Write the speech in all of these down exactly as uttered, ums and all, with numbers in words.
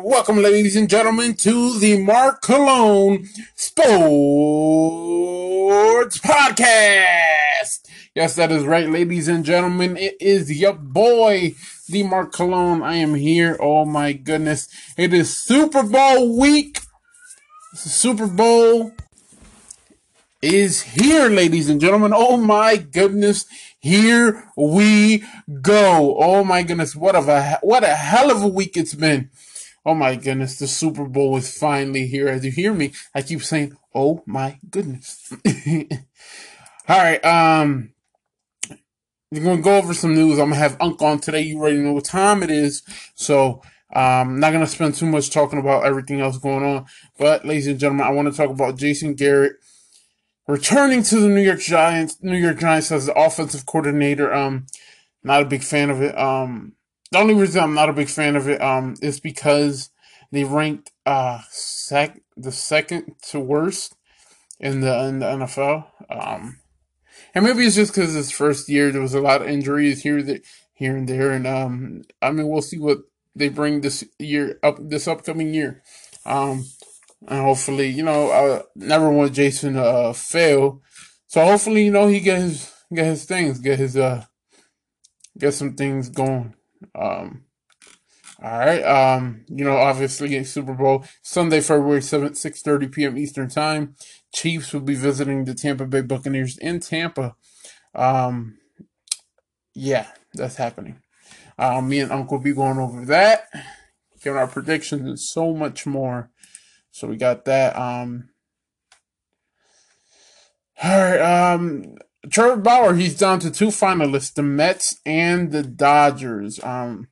Welcome, ladies and gentlemen, to the Mark Cologne Sports Podcast. Yes, that is right, ladies and gentlemen. It is your boy, the Mark Cologne. I am here. Oh, my goodness. It is Super Bowl week. Super Bowl is here, ladies and gentlemen. Oh, my goodness. Here we go. Oh, my goodness. What of a, what a hell of a week it's been. Oh, my goodness. The Super Bowl is finally here. As you hear me, I keep saying, oh, my goodness. All right. Um, we're going to go over some news. I'm going to have Unc on today. You already know what time it is. So I'm um, not going to spend too much talking about everything else going on. But, ladies and gentlemen, I want to talk about Jason Garrett returning to the New York Giants, New York Giants as the offensive coordinator. Um, not a big fan of it. Um, the only reason I'm not a big fan of it, um, is because they ranked uh sec the second to worst in the in the N F L. Um, and maybe it's just because this first year there was a lot of injuries here that here and there, and um, I mean we'll see what they bring this year up this upcoming year. Um. And hopefully, you know, I never want Jason to uh, fail. So hopefully, you know, he get his, get his things, get his, uh, get some things going. Um, all right. Um, you know, obviously, Super Bowl Sunday, February seventh, six thirty p.m. Eastern Time. Chiefs will be visiting the Tampa Bay Buccaneers in Tampa. Um, yeah, that's happening. Uh, me and Uncle will be going over that, giving our predictions and so much more. So we got that. Um, all right. Um, Trevor Bauer, he's down to two finalists, the Mets and the Dodgers. Um,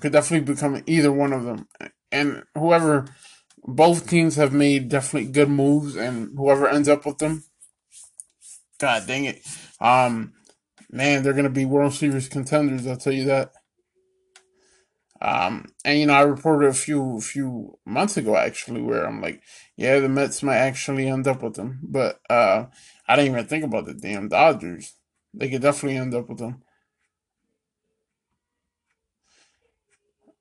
could definitely become either one of them. And whoever, both teams have made definitely good moves, and whoever ends up with them, God dang it. Um, man, they're going to be World Series contenders, I'll tell you that. Um, and, you know, I reported a few few months ago, actually, where I'm like, yeah, the Mets might actually end up with them. But uh, I didn't even think about the damn Dodgers. They could definitely end up with them.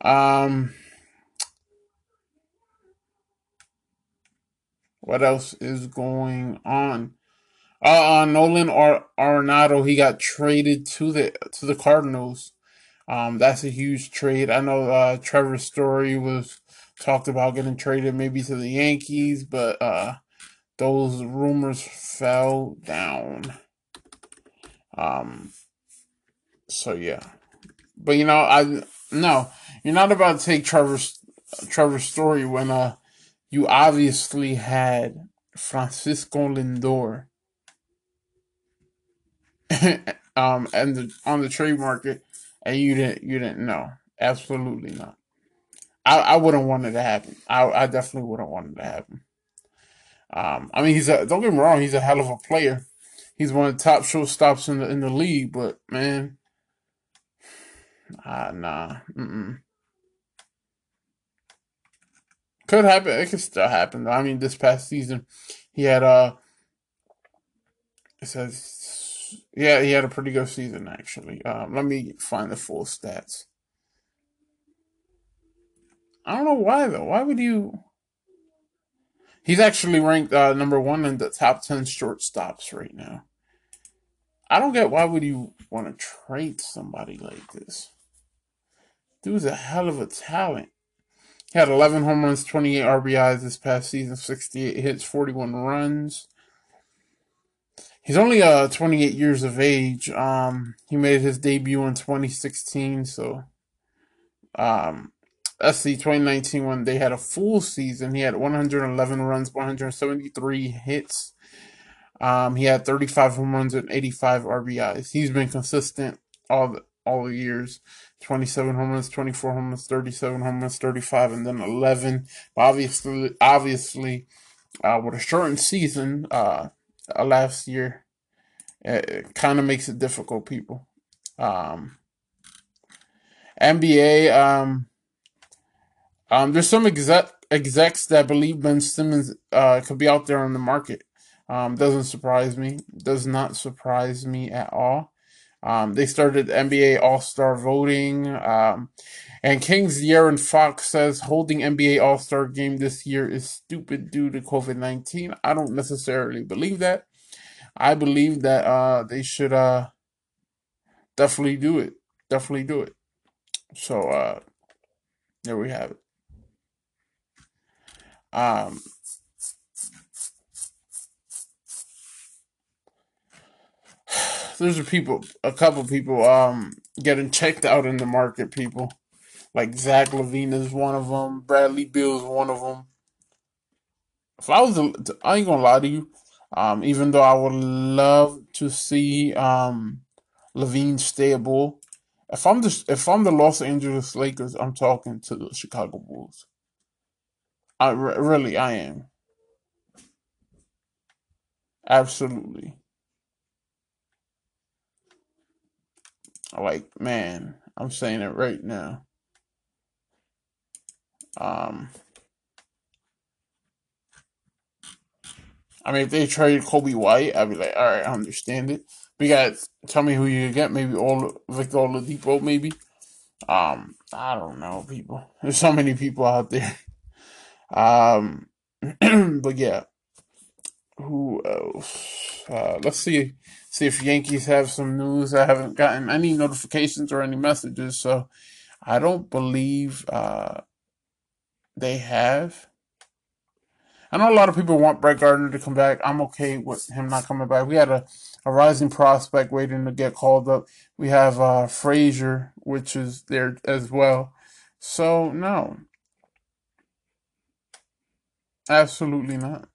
Um, what else is going on? Uh, uh Nolan Ar- Arenado, he got traded to the to the Cardinals. Um, that's a huge trade. I know uh, Trevor Story was talked about getting traded maybe to the Yankees, but uh, those rumors fell down. Um. So yeah, but you know, I no, you're not about to take Trevor Trevor Story when uh you obviously had Francisco Lindor um and the on the trade market. And you didn't, you didn't know. Absolutely not. I, I wouldn't want it to happen. I, I definitely wouldn't want it to happen. Um, I mean, he's a, don't get me wrong. He's a hell of a player. He's one of the top shortstops in the in the league. But man, ah, nah, mm-mm. Could happen. It could still happen. I mean, this past season, he had a. It says. Yeah, he had a pretty good season, actually. Um, let me find the full stats. I don't know why, though. Why would you... He's actually ranked uh, number one in the top ten shortstops right now. I don't get why would you want to trade somebody like this. Dude's a hell of a talent. He had eleven home runs, twenty-eight R B Is this past season, sixty-eight hits, forty-one runs. He's only uh twenty-eight years of age. Um, he made his debut in twenty sixteen, so um, let's see, twenty nineteen when they had a full season, he had one hundred eleven runs, one hundred seventy-three hits. Um, he had thirty-five home runs and eighty-five R B Is. He's been consistent all the, all the years. twenty-seven home runs, twenty-four home runs, thirty-seven home runs, thirty-five, and then eleven. Obviously, obviously, uh, with a shortened season, uh. Uh, last year, it, it kind of makes it difficult, people. Um, N B A, um, um, there's some exec, execs that believe Ben Simmons uh, could be out there on the market. Um, doesn't surprise me. Does not surprise me at all. Um, they started N B A All-Star voting. Um, and Kings' De'Aaron Fox says, holding N B A All-Star game this year is stupid due to COVID nineteen. I don't necessarily believe that. I believe that uh, they should uh, definitely do it. Definitely do it. So, uh, there we have it. Um, there's a people, a couple people, um, getting checked out in the market. People like Zach LaVine is one of them. Bradley Beal is one of them. If I was, a, I ain't gonna lie to you. Um, even though I would love to see um LaVine stay a Bull, if I'm the if I'm the Los Angeles Lakers, I'm talking to the Chicago Bulls. I re- really, I am. Absolutely. Like, man, I'm saying it right now. Um, I mean, if they trade Kobe White, I'd be like, all right, I understand it. But you gotta tell me who you get. Maybe all Victor Oladipo, maybe. Um, I don't know, people. There's so many people out there. Um, but yeah, who else? Uh, let's see, see if Yankees have some news. I haven't gotten any notifications or any messages, so I don't believe, uh, they have. I know a lot of people want Brett Gardner to come back. I'm okay with him not coming back. We had a, a rising prospect waiting to get called up. We have, uh, Frazier, which is there as well. So no. Absolutely not.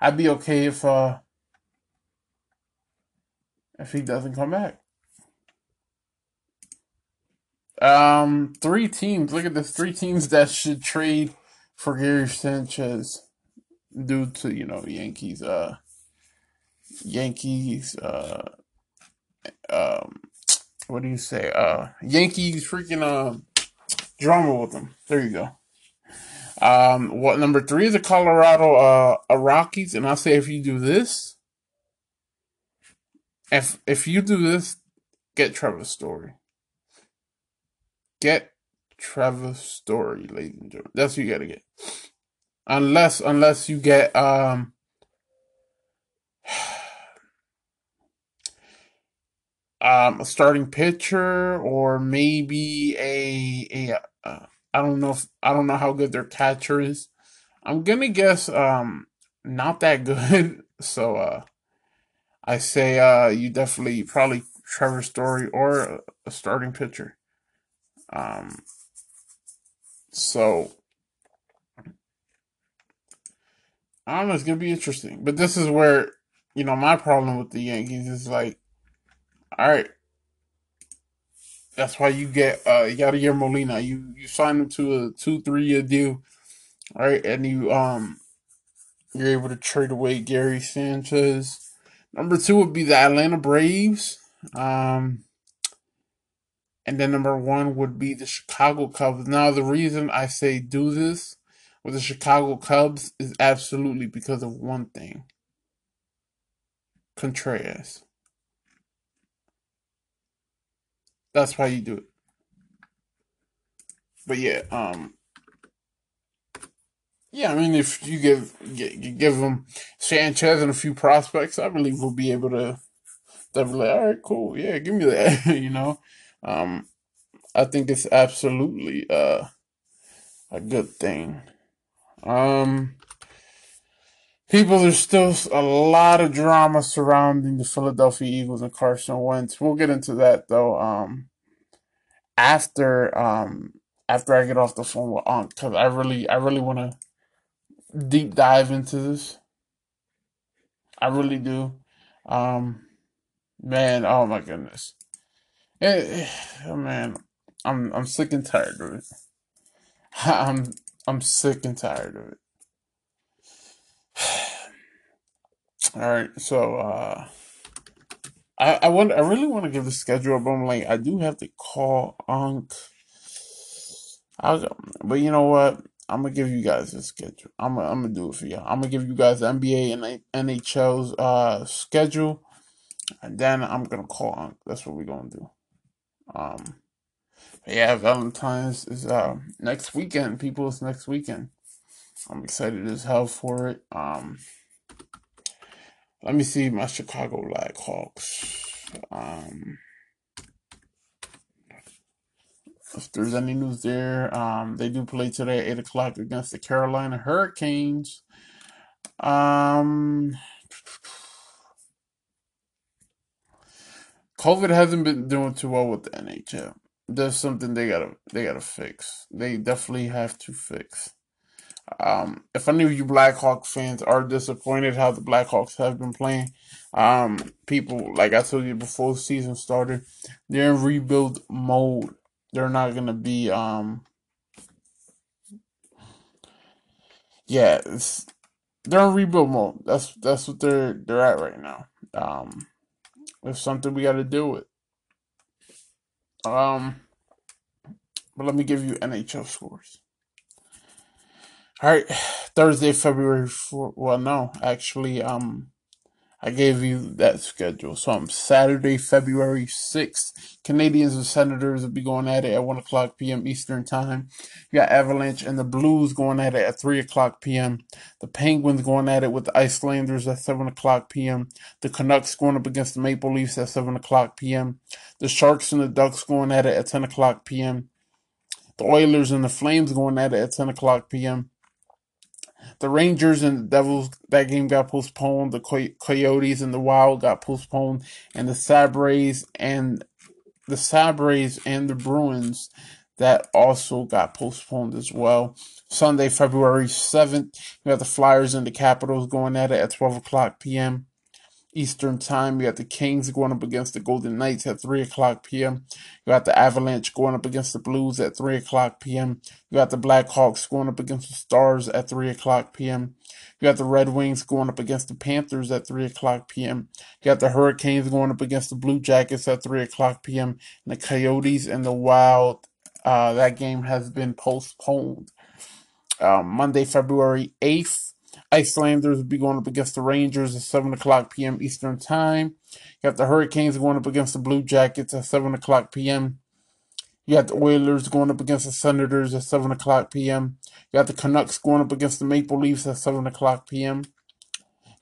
I'd be okay if uh if he doesn't come back. Um, three teams. Look at this. Three teams that should trade for Gary Sanchez due to, you know, Yankees. Uh, Yankees. Uh, um, what do you say? Uh, Yankees freaking uh drama with them. There you go. Um, what number three is the Colorado uh, uh Rockies, and I say if you do this, if if you do this, get Trevor Story. Get Trevor Story, ladies and gentlemen. That's what you gotta get. Unless unless you get um um a starting pitcher or maybe a a. Uh, I don't know if I don't know how good their catcher is. I'm gonna guess um not that good. So uh I say uh you definitely probably Trevor Story or a, a starting pitcher. Um so I don't know, it's gonna be interesting. But this is where, you know, my problem with the Yankees is like, all right. That's why you get uh, Yadier Molina. You you sign him to a two three year deal, right? And you um you're able to trade away Gary Sanchez. Number two would be the Atlanta Braves, um, and then number one would be the Chicago Cubs. Now the reason I say do this with the Chicago Cubs is absolutely because of one thing: Contreras. That's why you do it. But yeah, um, yeah. I mean, if you give you give them Sanchez and a few prospects, I believe we'll be able to. Definitely, all right, cool. Yeah, give me that. You know, um, I think it's absolutely uh a good thing. Um, people, there's still a lot of drama surrounding the Philadelphia Eagles and Carson Wentz. We'll get into that though. Um, after um after I get off the phone with Aunt, because I really I really want to deep dive into this. I really do. Um, man, oh my goodness, it, oh man, I'm I'm sick and tired of it. I'm I'm sick and tired of it. All right, so uh, I I want I really want to give the schedule, but I'm like I do have to call Unc. I was, but you know what? I'm gonna give you guys the schedule. I'm gonna, I'm gonna do it for you. I'm gonna give you guys the N B A and N H L's uh schedule. And then I'm going to call on. That's what we're going to do. Um, yeah, Valentine's is uh, next weekend, people. It's next weekend. I'm excited as hell for it. Um, let me see my Chicago Blackhawks. Um, if there's any news there, um, they do play today at eight o'clock against the Carolina Hurricanes. Um... COVID hasn't been doing too well with the N H L. There's something they gotta they gotta fix. They definitely have to fix. Um, if any of you Blackhawks fans are disappointed how the Blackhawks have been playing, um, people, like I told you before the season started, they're in rebuild mode. They're not gonna be um. Yeah, it's, they're in rebuild mode. That's that's what they're they're at right now. Um. It's something we got to deal with. Um, but let me give you N H L scores. All right, Thursday, February fourth. Well, no, actually, um, I gave you that schedule. So, um, Saturday, February sixth, Canadiens and Senators will be going at it at one o'clock p.m. Eastern Time. You got Avalanche and the Blues going at it at three o'clock p.m. The Penguins going at it with the Icelanders at seven o'clock p.m. The Canucks going up against the Maple Leafs at seven o'clock p.m. The Sharks and the Ducks going at it at ten o'clock p.m. The Oilers and the Flames going at it at ten o'clock p.m. The Rangers and the Devils, that game got postponed. The Coy- Coyotes and the Wild got postponed. And the Sabres and the Sabres and the Bruins, that also got postponed as well. Sunday, February seventh, you have the Flyers and the Capitals going at it at twelve o'clock p.m. Eastern Time. You got the Kings going up against the Golden Knights at three o'clock p.m. You got the Avalanche going up against the Blues at three o'clock p.m. You got the Blackhawks going up against the Stars at three o'clock p.m. You got the Red Wings going up against the Panthers at three o'clock p.m. You got the Hurricanes going up against the Blue Jackets at three o'clock p.m. And the Coyotes and the Wild, uh, that game has been postponed. Uh, Monday, February eighth. Icelanders will be going up against the Rangers at seven o'clock p.m. Eastern Time. You got the Hurricanes going up against the Blue Jackets at seven o'clock p.m. You got the Oilers going up against the Senators at seven o'clock p.m. You got the Canucks going up against the Maple Leafs at seven o'clock p.m.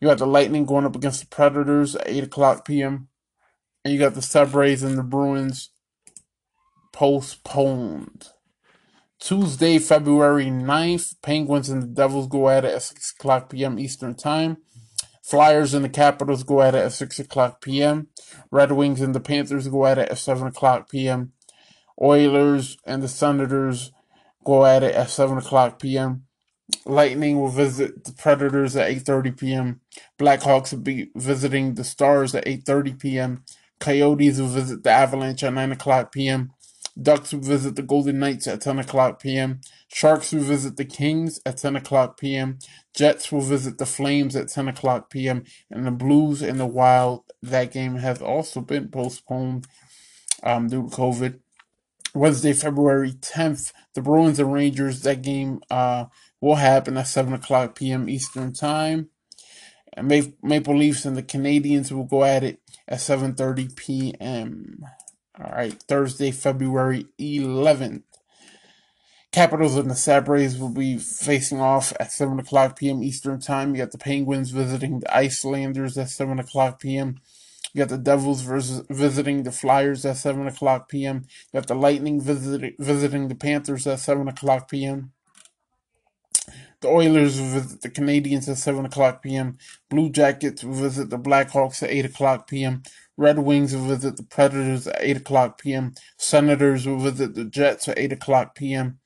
You got the Lightning going up against the Predators at eight o'clock p.m. And you got the Sabres and the Bruins postponed. Tuesday, February ninth, Penguins and the Devils go at it at six o'clock p.m. Eastern Time. Flyers and the Capitals go at it at six o'clock p.m. Red Wings and the Panthers go at it at seven o'clock p.m. Oilers and the Senators go at it at seven o'clock p.m. Lightning will visit the Predators at eight thirty p.m. Blackhawks will be visiting the Stars at eight thirty p.m. Coyotes will visit the Avalanche at nine o'clock p.m. Ducks will visit the Golden Knights at ten o'clock p.m. Sharks will visit the Kings at ten o'clock p.m. Jets will visit the Flames at ten o'clock p.m. And the Blues and the Wild, that game has also been postponed um, due to COVID. Wednesday, February tenth, the Bruins and Rangers, that game uh, will happen at seven o'clock p.m. Eastern Time. And Ma- Maple Leafs and the Canadiens will go at it at seven thirty p.m. All right, Thursday, February eleventh. Capitals and the Sabres will be facing off at seven o'clock p.m. Eastern Time. You got the Penguins visiting the Icelanders at seven o'clock p.m. You got the Devils versus, visiting the Flyers at seven o'clock p.m. You got the Lightning visit, visiting the Panthers at seven o'clock p.m. The Oilers will visit the Canadiens at seven o'clock p.m. Blue Jackets will visit the Blackhawks at eight o'clock p.m. Red Wings will visit the Predators at eight o'clock p.m. Senators will visit the Jets at eight o'clock p.m.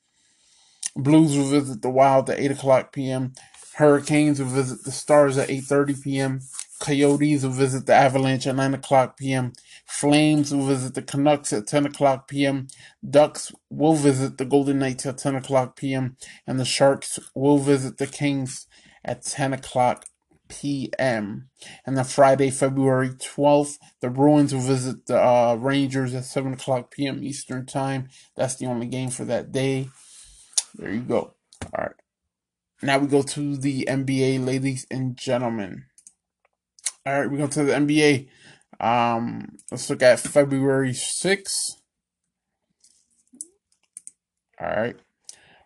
Blues will visit the Wild at eight o'clock p.m. Hurricanes will visit the Stars at eight thirty p.m. Coyotes will visit the Avalanche at nine o'clock p.m. Flames will visit the Canucks at ten o'clock p.m. Ducks will visit the Golden Knights at ten o'clock p.m. And the Sharks will visit the Kings at ten o'clock p.m. And then Friday, February twelfth, the Bruins will visit the uh, Rangers at seven o'clock p.m. Eastern Time. That's the only game for that day. There you go. All right. Now we go to the N B A, ladies and gentlemen. All right, we go to the N B A. Um, let's look at February sixth. All right.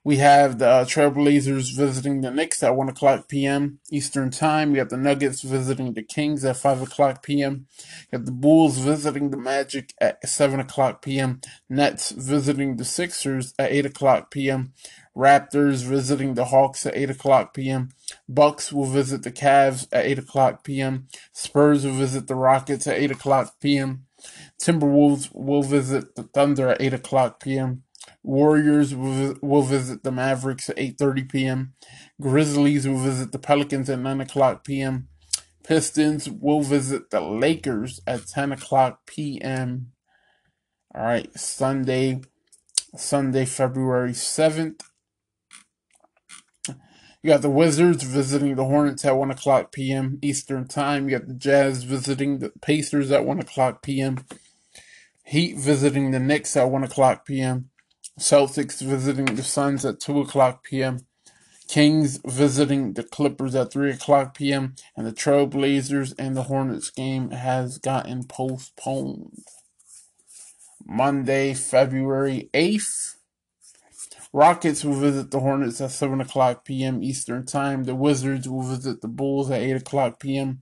We have the uh, Trail Blazers visiting the Knicks at one o'clock p m Eastern Time. We have the Nuggets visiting the Kings at five o'clock p m We have the Bulls visiting the Magic at seven o'clock p m Nets visiting the Sixers at eight o'clock p m Raptors visiting the Hawks at eight o'clock p m Bucks will visit the Cavs at eight o'clock p m Spurs will visit the Rockets at eight o'clock p m Timberwolves will visit the Thunder at eight o'clock p m Warriors will, will visit the Mavericks at eight thirty p m Grizzlies will visit the Pelicans at nine o'clock p m Pistons will visit the Lakers at ten o'clock p m All right, Sunday, Sunday, February seventh. You got the Wizards visiting the Hornets at one o'clock p m Eastern Time. You got the Jazz visiting the Pacers at one o'clock p m Heat visiting the Knicks at one o'clock p m Celtics visiting the Suns at two o'clock p m Kings visiting the Clippers at three o'clock p m And the Trail Blazers and the Hornets game has gotten postponed. Monday, February eighth. Rockets will visit the Hornets at seven o'clock p m Eastern Time. The Wizards will visit the Bulls at eight o'clock p m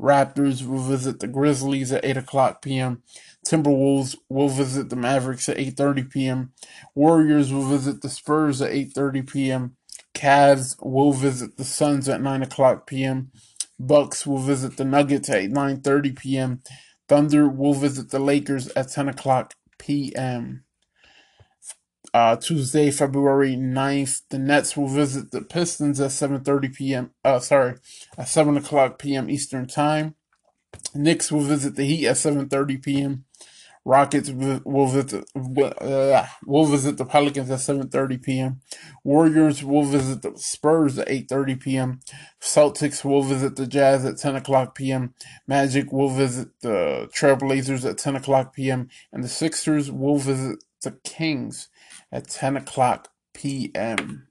Raptors will visit the Grizzlies at eight o'clock p m Timberwolves will visit the Mavericks at eight thirty p m Warriors will visit the Spurs at eight thirty p m Cavs will visit the Suns at nine o'clock p m Bucks will visit the Nuggets at nine thirty p m Thunder will visit the Lakers at ten o'clock p m Uh, Tuesday, February ninth, the Nets will visit the Pistons at seven thirty p m Uh, sorry, at seven o'clock p m Eastern Time. Knicks will visit the Heat at seven thirty p m Rockets will visit uh, will visit the Pelicans at seven thirty p m Warriors will visit the Spurs at eight thirty p m Celtics will visit the Jazz at ten o'clock p m Magic will visit the Trail Blazers at ten o'clock p m And the Sixers will visit the Kings at ten o'clock p m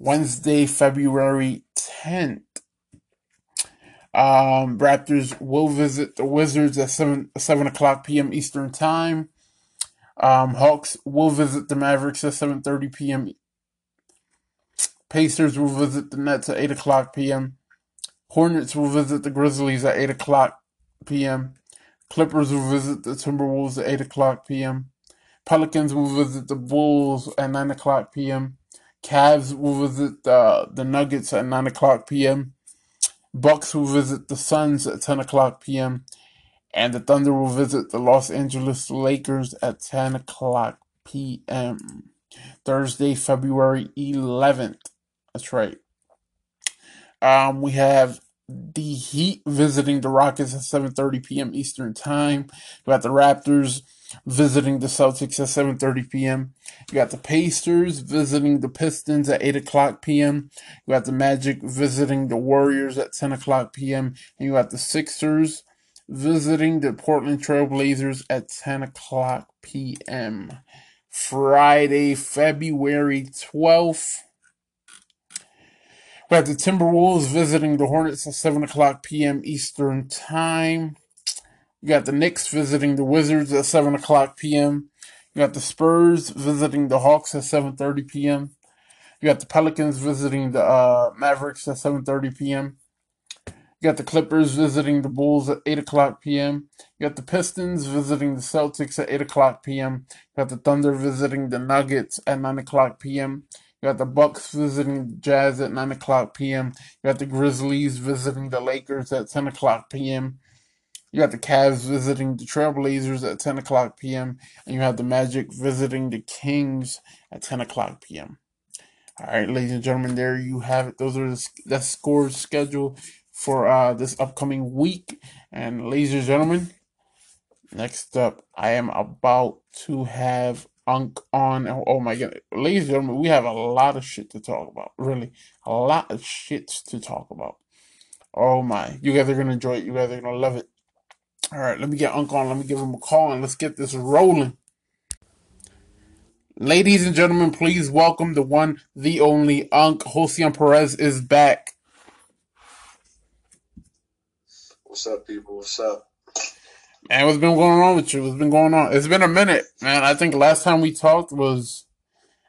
Wednesday, February tenth. Um, Raptors will visit the Wizards at seven o'clock p m Eastern Time. Um, Hawks will visit the Mavericks at seven thirty p m Pacers will visit the Nets at eight o'clock p m Hornets will visit the Grizzlies at eight o'clock p m Clippers will visit the Timberwolves at eight o'clock p m Pelicans will visit the Bulls at nine o'clock p m Cavs will visit the, the Nuggets at nine o'clock p m Bucks will visit the Suns at ten o'clock p m And the Thunder will visit the Los Angeles Lakers at ten o'clock p m Thursday, February eleventh. That's right. Um, we have the Heat visiting the Rockets at seven thirty p m Eastern Time. We got the Raptors visiting the Celtics at seven thirty p m You got the Pacers visiting the Pistons at eight o'clock p m You got the Magic visiting the Warriors at ten o'clock p m And you got the Sixers visiting the Portland Trail Blazers at ten o'clock p m Friday, February twelfth. We have the Timberwolves visiting the Hornets at seven o'clock p m Eastern Time. You got the Knicks visiting the Wizards at seven o'clock p m You got the Spurs visiting the Hawks at seven thirty p m You got the Pelicans visiting the uh, Mavericks at seven thirty p m You got the Clippers visiting the Bulls at eight o'clock p m You got the Pistons visiting the Celtics at eight o'clock p m You got the Thunder visiting the Nuggets at nine o'clock p m You got the Bucks visiting the Jazz at nine o'clock p m You got the Grizzlies visiting the Lakers at ten o'clock p m You got the Cavs visiting the Trailblazers at ten o'clock p m And you have the Magic visiting the Kings at ten o'clock p m All right, ladies and gentlemen, there you have it. Those are the, the scores schedule for uh, this upcoming week. And ladies and gentlemen, next up, I am about to have Unc on. Oh, my goodness. Ladies and gentlemen, we have a lot of shit to talk about. Really, a lot of shit to talk about. Oh, my. You guys are going to enjoy it. You guys are going to love it. All right, let me get Unc on. Let me give him a call, and let's get this rolling. Ladies and gentlemen, please welcome the one, the only Unc. Josian Perez is back. What's up, people? What's up? And what's been going on with you? What's been going on? It's been a minute, man. I think last time we talked was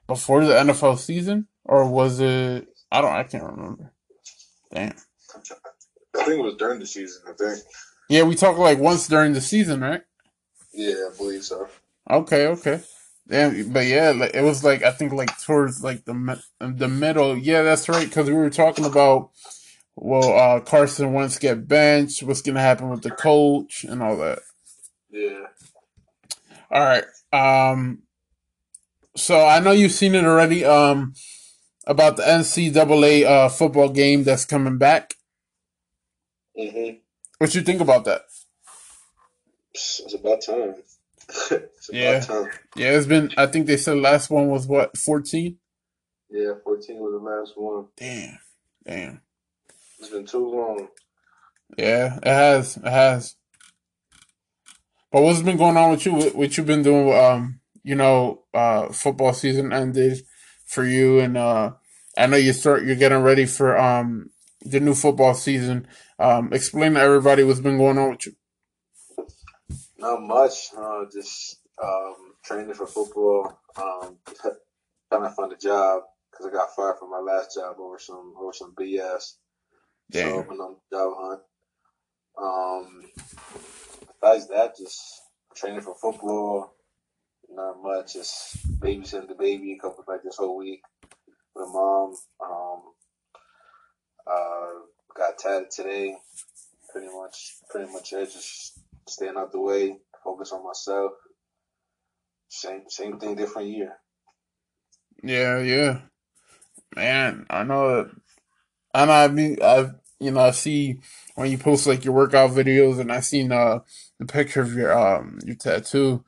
before the N F L season, or was it? I don't. I can't remember. Damn. I think it was during the season. I think. Yeah, we talked like once during the season, right? Yeah, I believe so. Okay, okay. Damn, but yeah, it was like I think like towards like the the middle. Yeah, that's right. Because we were talking about. Well, uh, Carson Wentz get benched. What's gonna happen with the coach and all that? Yeah. All right. Um. So I know you've seen it already. Um, about the N C double A uh football game that's coming back. Mhm. What you think about that? It's about time. It's about yeah. time. Yeah. It's been. I think they said the last one was what fourteen. Yeah, fourteen was the last one. Damn. Damn. It's been too long. Yeah, it has. It has. But what's been going on with you? What, what you been doing? Um, you know, uh, football season ended for you, and uh, I know you start. You're getting ready for um the new football season. Um, explain to everybody what's been going on with you. Not much. Uh, just um training for football. Um, trying to find a job because I got fired from my last job over some over some B S. Damn. So I'm on the job hunt. Um, besides that, just training for football, not much. Just babysitting the baby a couple like this whole week with mom. Um, uh, got tatted today. Pretty much, pretty much, yeah, just staying out the way, focus on myself. Same, same thing, different year. Yeah, yeah, man. I know that. And I mean, I've, you know, I see when you post like your workout videos, and I seen uh, the picture of your um your tattoo,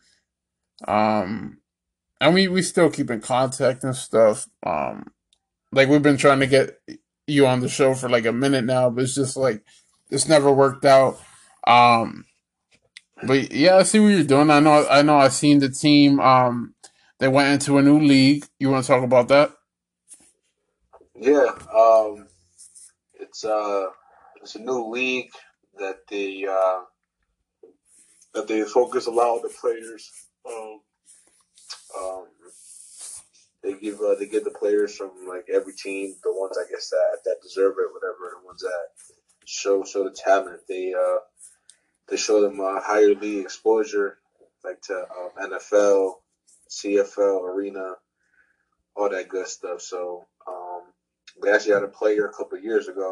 um, and we, we still keep in contact and stuff. Um, like we've been trying to get you on the show for like a minute now, but it's just like it's never worked out. Um, but yeah, I see what you're doing. I know, I know. I seen the team. Um, they went into a new league. You want to talk about that? Yeah. Um. It's uh it's a new league that they uh, that they focus a lot on the players. Um, um, they give uh, they give the players from like every team, the ones I guess that that deserve it, whatever, the ones that show show the talent. They uh, they show them uh, higher league exposure, like to um, N F L, C F L, arena, all that good stuff. So. Um, We actually had a player a couple of years ago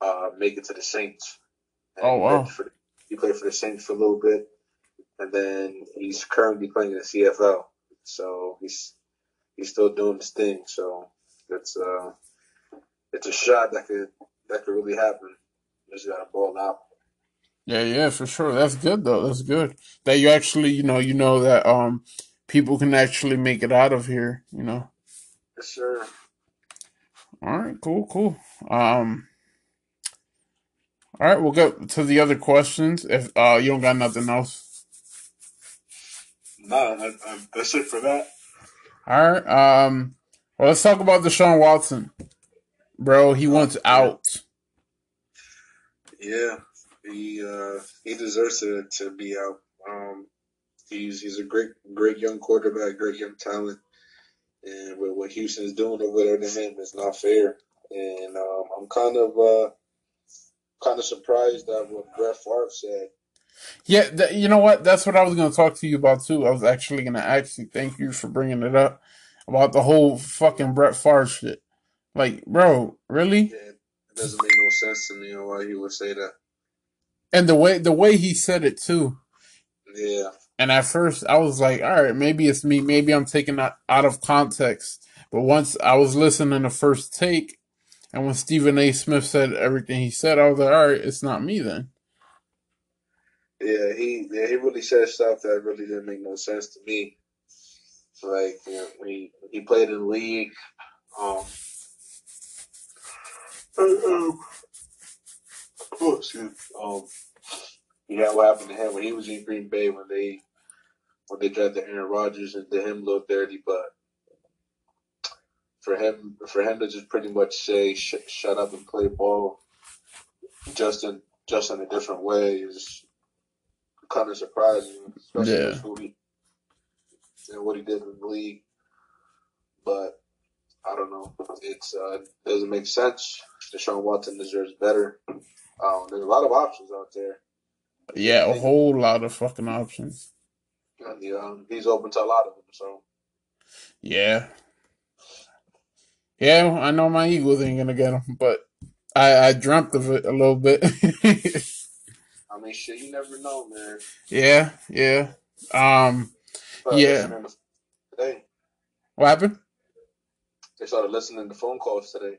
uh, make it to the Saints. And oh, wow. He played, for, he played for the Saints for a little bit, and then he's currently playing in the C F L. So he's he's still doing his thing. So it's, uh, it's a shot that could that could really happen. Just got to ball out. Yeah, yeah, for sure. That's good, though. That's good. That you actually, you know, you know that um, people can actually make it out of here, you know. Yes, sir. All right, cool, cool. Um, all right, we'll get to the other questions if uh, you don't got nothing else. No, I, I, that's it for that. All right. Um, well, let's talk about Deshaun Watson. Bro, he wants out. Yeah, he uh, he deserves to, to be out. Um, he's he's a great, great young quarterback, great young talent. And with what Houston's doing over there to him is not fair. And um, I'm kind of uh, kind of surprised at what Brett Favre said. Yeah, th- you know what? That's what I was going to talk to you about, too. I was actually going to actually thank you for bringing it up about the whole fucking Brett Favre shit. Like, bro, really? Yeah, it doesn't make no sense to me why he would say that. And the way the way he said it, too. Yeah. And at first, I was like, all right, maybe it's me. Maybe I'm taking that out of context. But once I was listening to First Take, and when Stephen A. Smith said everything he said, I was like, all right, it's not me then. Yeah, he yeah, he really said stuff that really didn't make no sense to me. Like, you know, he, he played in the league. Um, um, oh, excuse me. Um, Yeah, what happened to him when he was in Green Bay when they when they drafted Aaron Rodgers and did him a little dirty, but for him for him to just pretty much say sh- shut up and play ball, just in just in a different way is kind of surprising, especially yeah. with Rudy and what he did in the league. But I don't know. It's uh, it doesn't make sense. Deshaun Watson deserves better. Um, there's a lot of options out there. Yeah, a whole lot of fucking options. And the, um, he's open to a lot of them, so. Yeah. Yeah, I know my Eagles ain't going to get him, but I, I dreamt of it a little bit. I mean, shit, you never know, man. Yeah, yeah. Um, but yeah. Today. What happened? They started listening to phone calls today.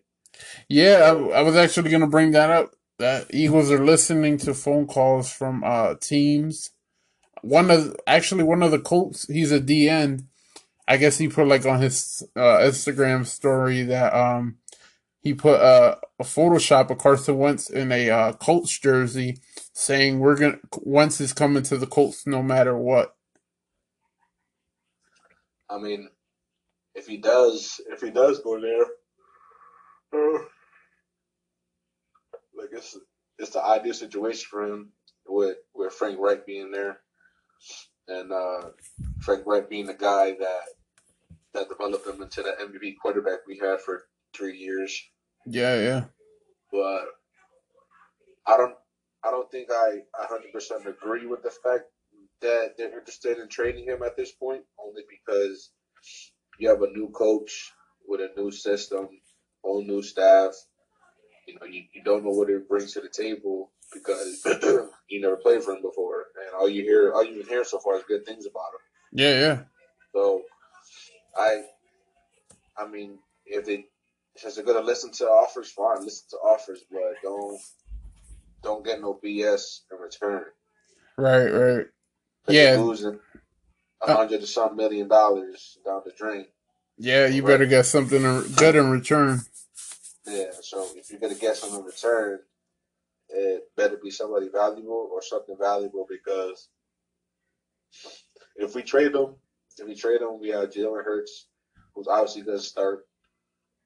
Yeah, I, I was actually going to bring that up. That Eagles are listening to phone calls from uh, teams. One of actually one of the Colts, he's a D N. I guess he put like on his uh, Instagram story that um he put uh, a Photoshop of Carson Wentz in a uh, Colts jersey, saying we're gonna Wentz is coming to the Colts no matter what. I mean. If he does, if he does go there, uh, like it's it's the ideal situation for him with with Frank Reich being there, and uh, Frank Reich being the guy that that developed him into the M V P quarterback we had for three years. Yeah, yeah. But I don't, I don't think I one hundred percent agree with the fact that they're interested in trading him at this point, only because. You have a new coach with a new system, whole new staff. You know, you, you don't know what it brings to the table because you never played for him before, and all you hear, all you've been hearing so far is good things about him. Yeah, yeah. So, I, I mean, if they, since they're gonna listen to offers, fine, listen to offers, but don't, don't get no B S in return. Right, right. Yeah. Losing. A hundred and some million dollars down the drain. Yeah, you right. better get something good in return. Yeah, so if you're going to get something in return, it better be somebody valuable or something valuable because if we trade them, if we trade them, we have Jalen Hurts, who's obviously going to start.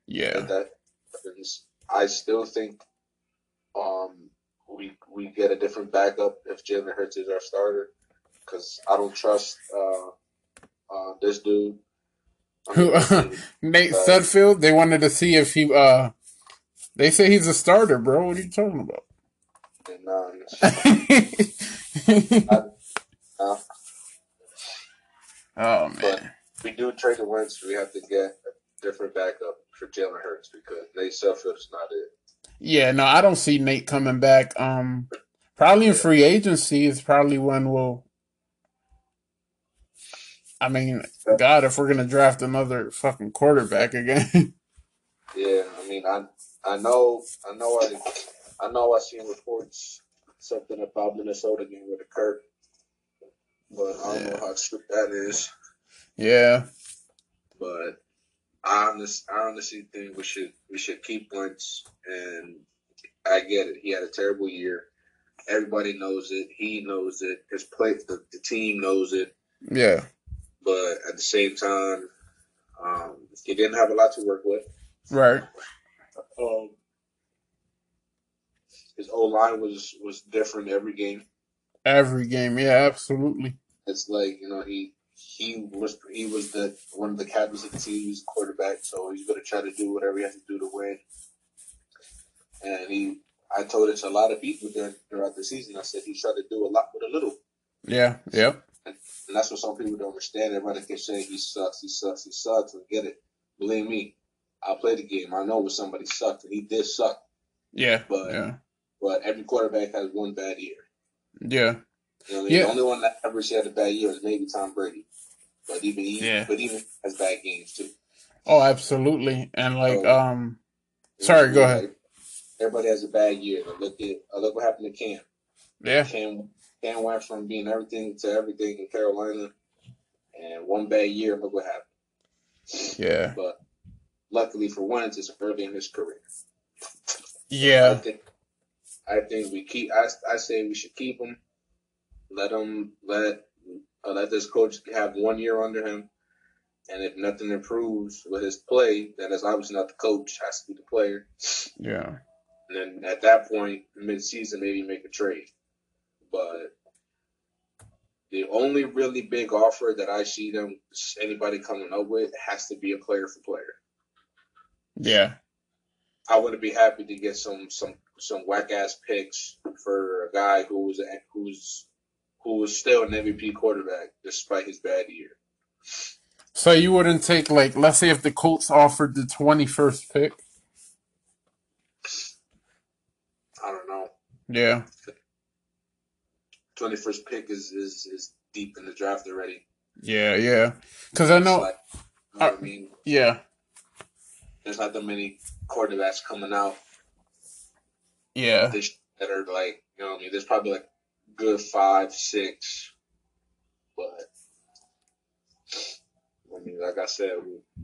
Yeah. If that happens, I still think um, we we get a different backup if Jalen Hurts is our starter. Because I don't trust uh, uh, this dude. I mean, this dude. Nate uh, Sudfield, they wanted to see if he uh, – they say he's a starter, bro. What are you talking about? Nah, I, nah. Oh, man. But if we do trade the Wentz, we have to get a different backup for Jalen Hurts because Nate Sudfield is not it. Yeah, no, I don't see Nate coming back. Um, Probably in yeah. free agency is probably when we'll – I mean, God, if we're gonna draft another fucking quarterback again. Yeah, I mean, I, I know, I know, I, I know, I seen reports something about Minnesota getting rid of Kirk, but I don't yeah. know how true that is. Yeah, but I honestly, I honestly think we should we should keep Wentz, and I get it. He had a terrible year. Everybody knows it. He knows it. His play, the, the team knows it. Yeah. But at the same time, um, he didn't have a lot to work with. Right. Um, his O-line was, was different every game. Every game, yeah, absolutely. It's like, you know, he he was he was the one of the captains of the team. He was the quarterback, so he's going to try to do whatever he has to do to win. And he, I told it to a lot of people during, throughout the season. I said he tried to do a lot with a little. Yeah, yeah. And that's what some people don't understand. Everybody keeps saying he sucks, he sucks, he sucks. And get it. Believe me, I played the game. I know when somebody sucked, and he did suck. Yeah. But yeah. but every quarterback has one bad year. Yeah. You know, the yeah. only one that ever had a bad year is maybe Tom Brady. But even he, yeah. but even has bad games too. Oh, absolutely. And like, so, um, sorry, go ahead. Everybody has a bad year. Look at look what happened to Cam. Yeah. Cam. Cam went from being everything to everything in Carolina, and one bad year, look what happened. Yeah. But luckily for Wentz, it's early in his career. Yeah. I think, I think we keep. I, I say we should keep him. Let him let uh, let this coach have one year under him, and if nothing improves with his play, then it's obviously not the coach. It has to be the player. Yeah. And then at that point, mid-season, maybe make a trade. But The only really big offer that I see them, anybody coming up with, has to be a player for player. Yeah. I would be happy to get some some some whack ass picks for a guy who was a, who's who was still an M V P quarterback despite his bad year. So you wouldn't take, like, let's say if the Colts offered the twenty-first pick. I don't know. Yeah. twenty-first pick is, is, is deep in the draft already. Yeah, yeah. Because I know, like, you know I, what I mean? Yeah. There's not that many quarterbacks coming out. Yeah. This, that are like, you know what I mean? There's probably like good five, six. But, I mean, like I said,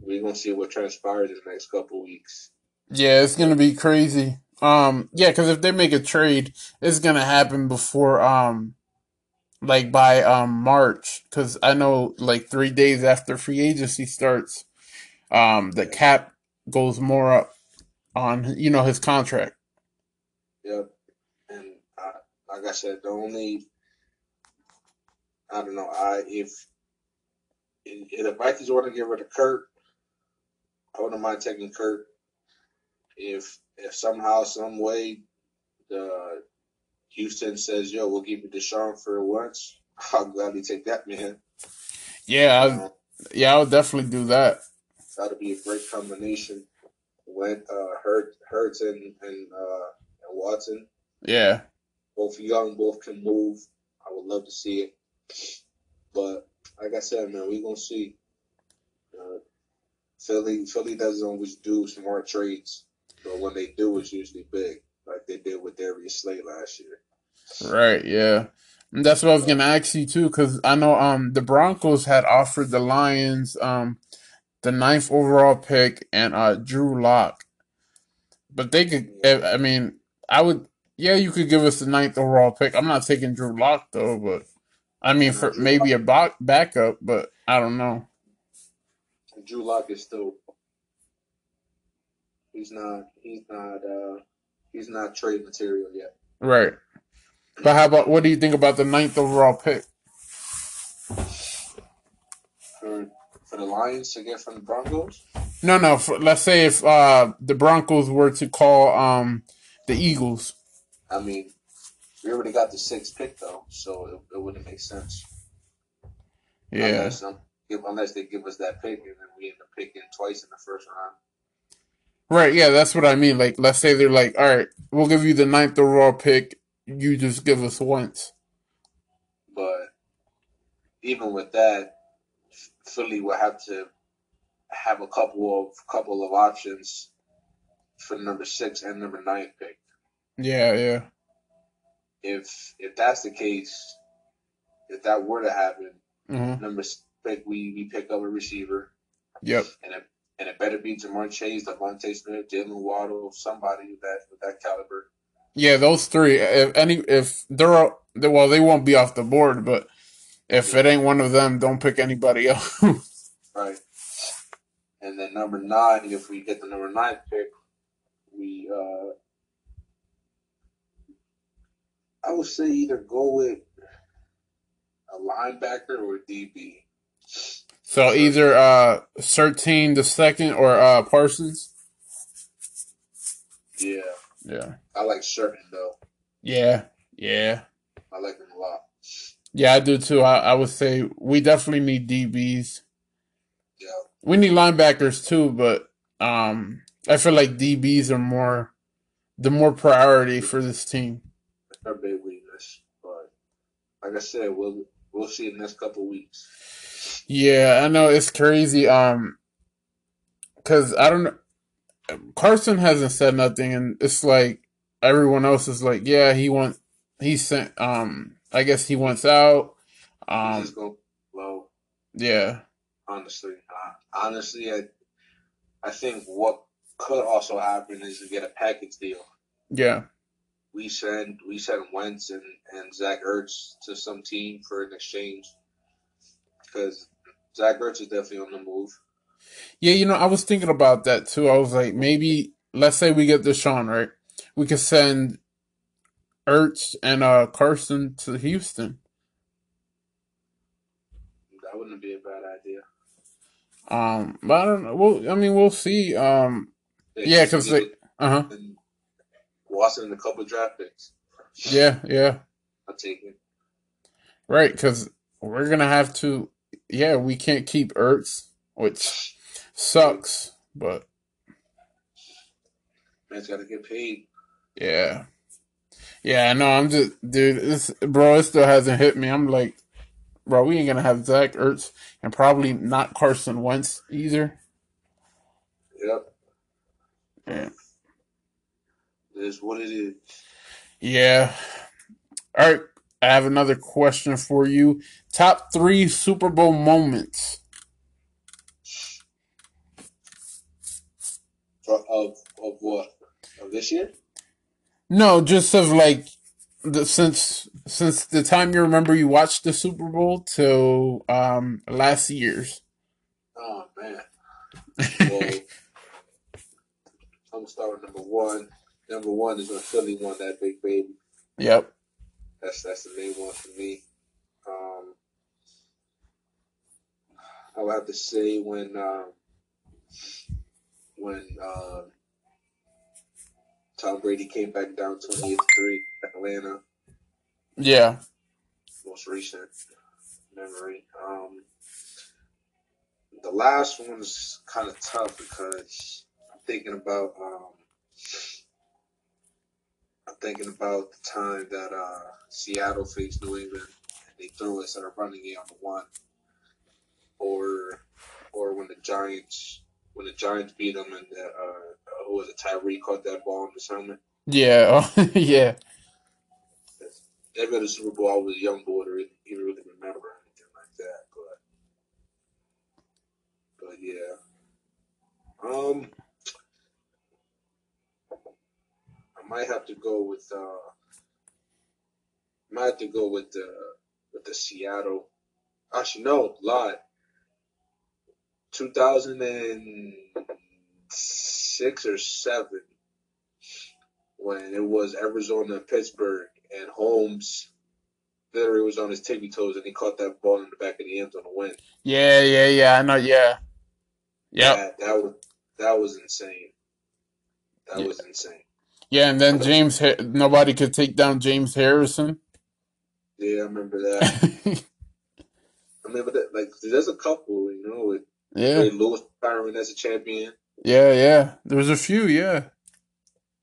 we're going to see what transpires in the next couple of weeks. Yeah, it's going to be crazy. Um, yeah, because if they make a trade, it's going to happen before, um, like, by um, March. Because I know, like, three days after free agency starts, um, the cap goes more up on, you know, his contract. Yep. And I, like I said, the only, I don't know, I if if the Vikings want to get rid of Kurt, I wouldn't mind taking Kurt. If if somehow, some way, the Houston says, "Yo, we'll give you Deshaun for once," I'll gladly take that, man. Yeah, um, I, yeah, I would definitely do that. That'll be a great combination. When uh, Hurts, Hurts and and, uh, and Watson, yeah, both young, both can move. I would love to see it, but like I said, man, we're gonna see. Uh, Philly, Philly doesn't always do smart trades, but when they do, it's usually big, like they did with Darius Slay last year. Right. Yeah, and that's what I was gonna ask you too, because I know um the Broncos had offered the Lions um. the ninth overall pick and uh, Drew Lock, but they could. I mean, I would. Yeah, you could give us the ninth overall pick. I'm not taking Drew Lock though, but I mean, for maybe a back backup, but I don't know. Drew Lock is still. He's not. He's not. Uh, he's not trade material yet. Right, but how about? What do you think about the ninth overall pick? Sure. For the Lions to get from the Broncos? No, no. For, let's say if uh, the Broncos were to call um, the Eagles. I mean, we already got the sixth pick, though, so it, it wouldn't make sense. Yeah. Unless, unless they give us that pick, and then we end up picking twice in the first round. Right, yeah, that's what I mean. Like, let's say they're like, all right, we'll give you the ninth overall pick. You just give us once. But even with that, Philly will have to have a couple of couple of options for number six and number nine pick. Yeah, yeah. If if that's the case, if that were to happen, mm-hmm. number six pick, we, we pick up a receiver. Yep. And it and it better be Jamar Chase, Devontae Smith, Jalen Waddle, somebody that with that caliber. Yeah, those three. If any, if they're well, they won't be off the board, but. If it ain't one of them, don't pick anybody else. Right. And then number nine, if we get the number nine pick, we, uh, I would say either go with a linebacker or a D B. So either uh, Surtain the second or uh, Parsons? Yeah. Yeah. I like Surtain, though. Yeah. Yeah. I like him a lot. Yeah, I do too. I, I would say we definitely need D Bs. Yeah. We need linebackers too, but um, I feel like D Bs are more the more priority for this team. Our big weakness, but like I said, we'll we'll see in the next couple of weeks. Yeah, I know it's crazy. Um, because I don't know, Carson hasn't said nothing, and it's like everyone else is like, yeah, he wants he sent um. I guess he wants out. Um, He's going low. Yeah. Honestly, I, honestly, I, I think what could also happen is to get a package deal. Yeah. We send we send Wentz and, and Zach Ertz to some team for an exchange because Zach Ertz is definitely on the move. Yeah, you know, I was thinking about that too. I was like, maybe let's say we get Deshaun, right? We could send Ertz and uh, Carson to Houston. idea. Um, but I don't know. Well, I mean, we'll see. Um, yeah, because they, uh huh. Watson and a couple of draft picks. Yeah, yeah. I'll take it. Right, because we're gonna have to. Yeah, we can't keep Ertz, which sucks. But man's gotta get paid. Yeah, yeah. No, I'm just, dude. This, bro, it still hasn't hit me. I'm like, bro, we ain't gonna have Zach Ertz and probably not Carson Wentz either. Yep. Yeah. It is what it is. Yeah. All right. I have another question for you. Top three Super Bowl moments. Of of what? Of this year? No, just of like the since since the time you remember you watched the Super Bowl till um last year's. Oh man. Well, I'm gonna start with number one. Number one is when Philly won that big baby. Yep. That's that's the main one for me. Um, I would have to say when um, when uh, Tom Brady came back down twenty-eight to three at Atlanta. Yeah. Most recent memory. Um, the last one is kind of tough because I'm thinking about um, I'm thinking about the time that uh, Seattle faced New England and they threw us at our running game on the one, or or when the Giants when the Giants beat them and the, uh, who was it, Tyree caught that ball in his helmet. Yeah, yeah. Every other Super Bowl, I was a young boy to even really remember anything like that, but but yeah. Um. Might have to go with uh, might have to go with the with the Seattle. Actually, no, lie. Two thousand and six or seven, when it was Arizona and Pittsburgh, and Holmes literally was on his tippy toes, and he caught that ball in the back of the end on the win. Yeah, yeah, yeah. I know. Yeah, yep. yeah. That was that was insane. That yeah. was insane. Yeah, and then James, nobody could take down James Harrison. Yeah, I remember that. I remember that. Like, there's a couple, you know. With, yeah. With Lewis Byron as a champion. Yeah, yeah. There's a few, yeah.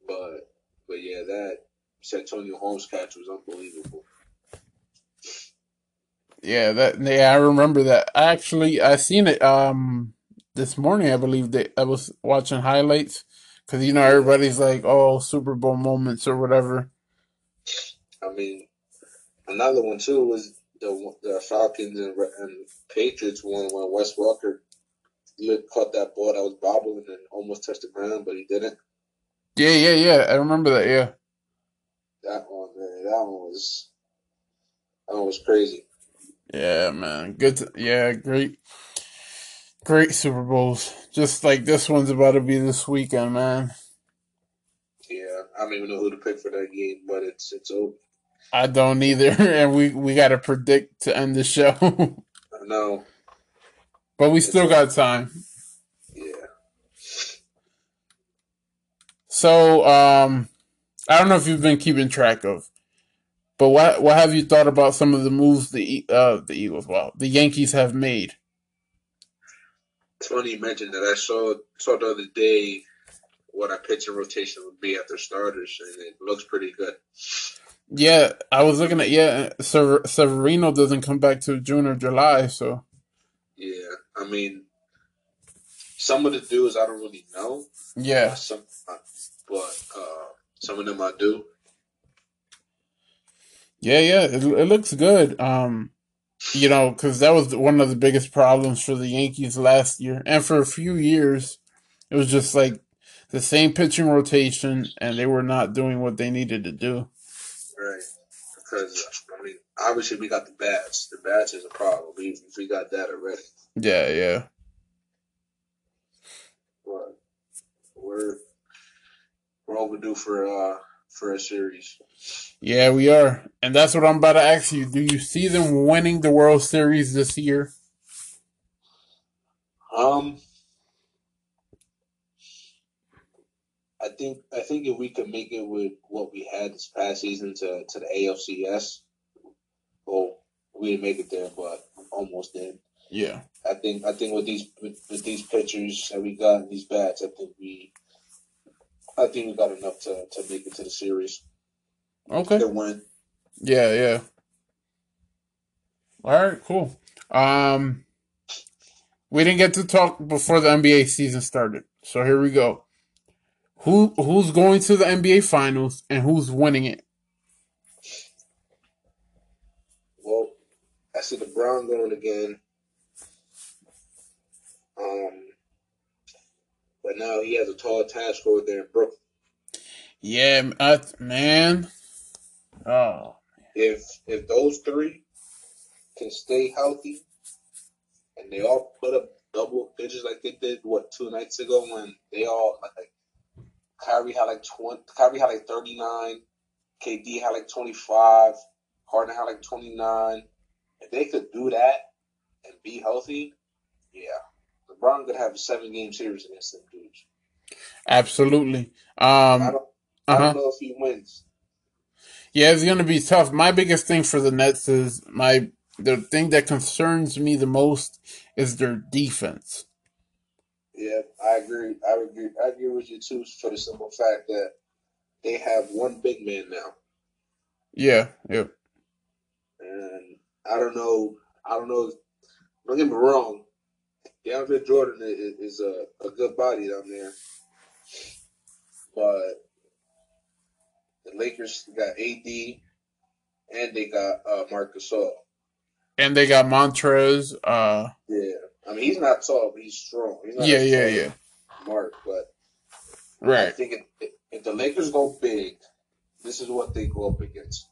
But, but yeah, that Santonio Holmes catch was unbelievable. Yeah, that. Yeah, I remember that. Actually, I seen it um this morning. I believe that I was watching highlights. Because, you know, everybody's like, oh, Super Bowl moments or whatever. I mean, another one, too, was the, the Falcons and, and Patriots one where Wes Walker caught that ball that was bobbling and almost touched the ground, but he didn't. Yeah, yeah, yeah. I remember that, yeah. That one, man. That one was, that one was crazy. Yeah, man. Good. To, yeah, great. Great Super Bowls. Just like this one's about to be this weekend, man. Yeah, I don't even know who to pick for that game, but it's it's over. I don't either, and we, we got to predict to end the show. I know. But we it's still got time. Yeah. So, um, I don't know if you've been keeping track of, but what what have you thought about some of the moves the uh the Eagles, well, the Yankees have made? It's funny you mentioned that. I saw saw the other day what our pitching rotation would be after starters, and it looks pretty good. Yeah, I was looking at yeah. Sever, Severino doesn't come back till June or July, so yeah. I mean, some of the dudes I don't really know. Yeah, some, but uh, some of them I do. Yeah, yeah, it, it looks good. Um. You know, because that was one of the biggest problems for the Yankees last year. And for a few years, it was just like the same pitching rotation, and they were not doing what they needed to do. Right. Because, I mean, obviously we got the bats. The bats is a problem. We, we got that already. Yeah, yeah. But we're, we're overdue for uh, – for a series. Yeah, we are. And that's what I'm about to ask you. Do you see them winning the World Series this year? Um, I think I think if we could make it with what we had this past season to, to the A F C S, well, we didn't make it there, but almost did. Yeah, I think I think with these with, with these pitchers that we got and these bats, I think we I think we got enough to, to make it to the series. Okay. To win. Yeah, yeah. All right, cool. Um, we didn't get to talk before the N B A season started, so here we go. Who who's going to the N B A Finals and who's winning it? Well, I see the Browns going again. Um, but now he has a tall task over there in Brooklyn. Yeah, uh, man. Oh, if if those three can stay healthy, and they all put up double digits like they did what two nights ago when they all like Kyrie had like twenty, Kyrie had like thirty nine, K D had like twenty five, Harden had like twenty nine. If they could do that and be healthy, yeah, LeBron could have a seven game series against them dudes. Absolutely. Um, I don't, I don't uh-huh. know if he wins. Yeah, it's going to be tough. My biggest thing for the Nets is my the thing that concerns me the most is their defense. Yeah, I agree. I agree. I agree with you too, for the simple fact that they have one big man now. Yeah, yeah. And I don't know. I don't know. Don't get me wrong. DeAndre Jordan is a, a good body down there, but the Lakers got A D, and they got uh, Marc Gasol. And they got Montrez. Uh, yeah. I mean, he's not tall, but he's strong. He's not yeah, yeah, yeah. Mark, but right. I think if, if the Lakers go big, this is what they go up against.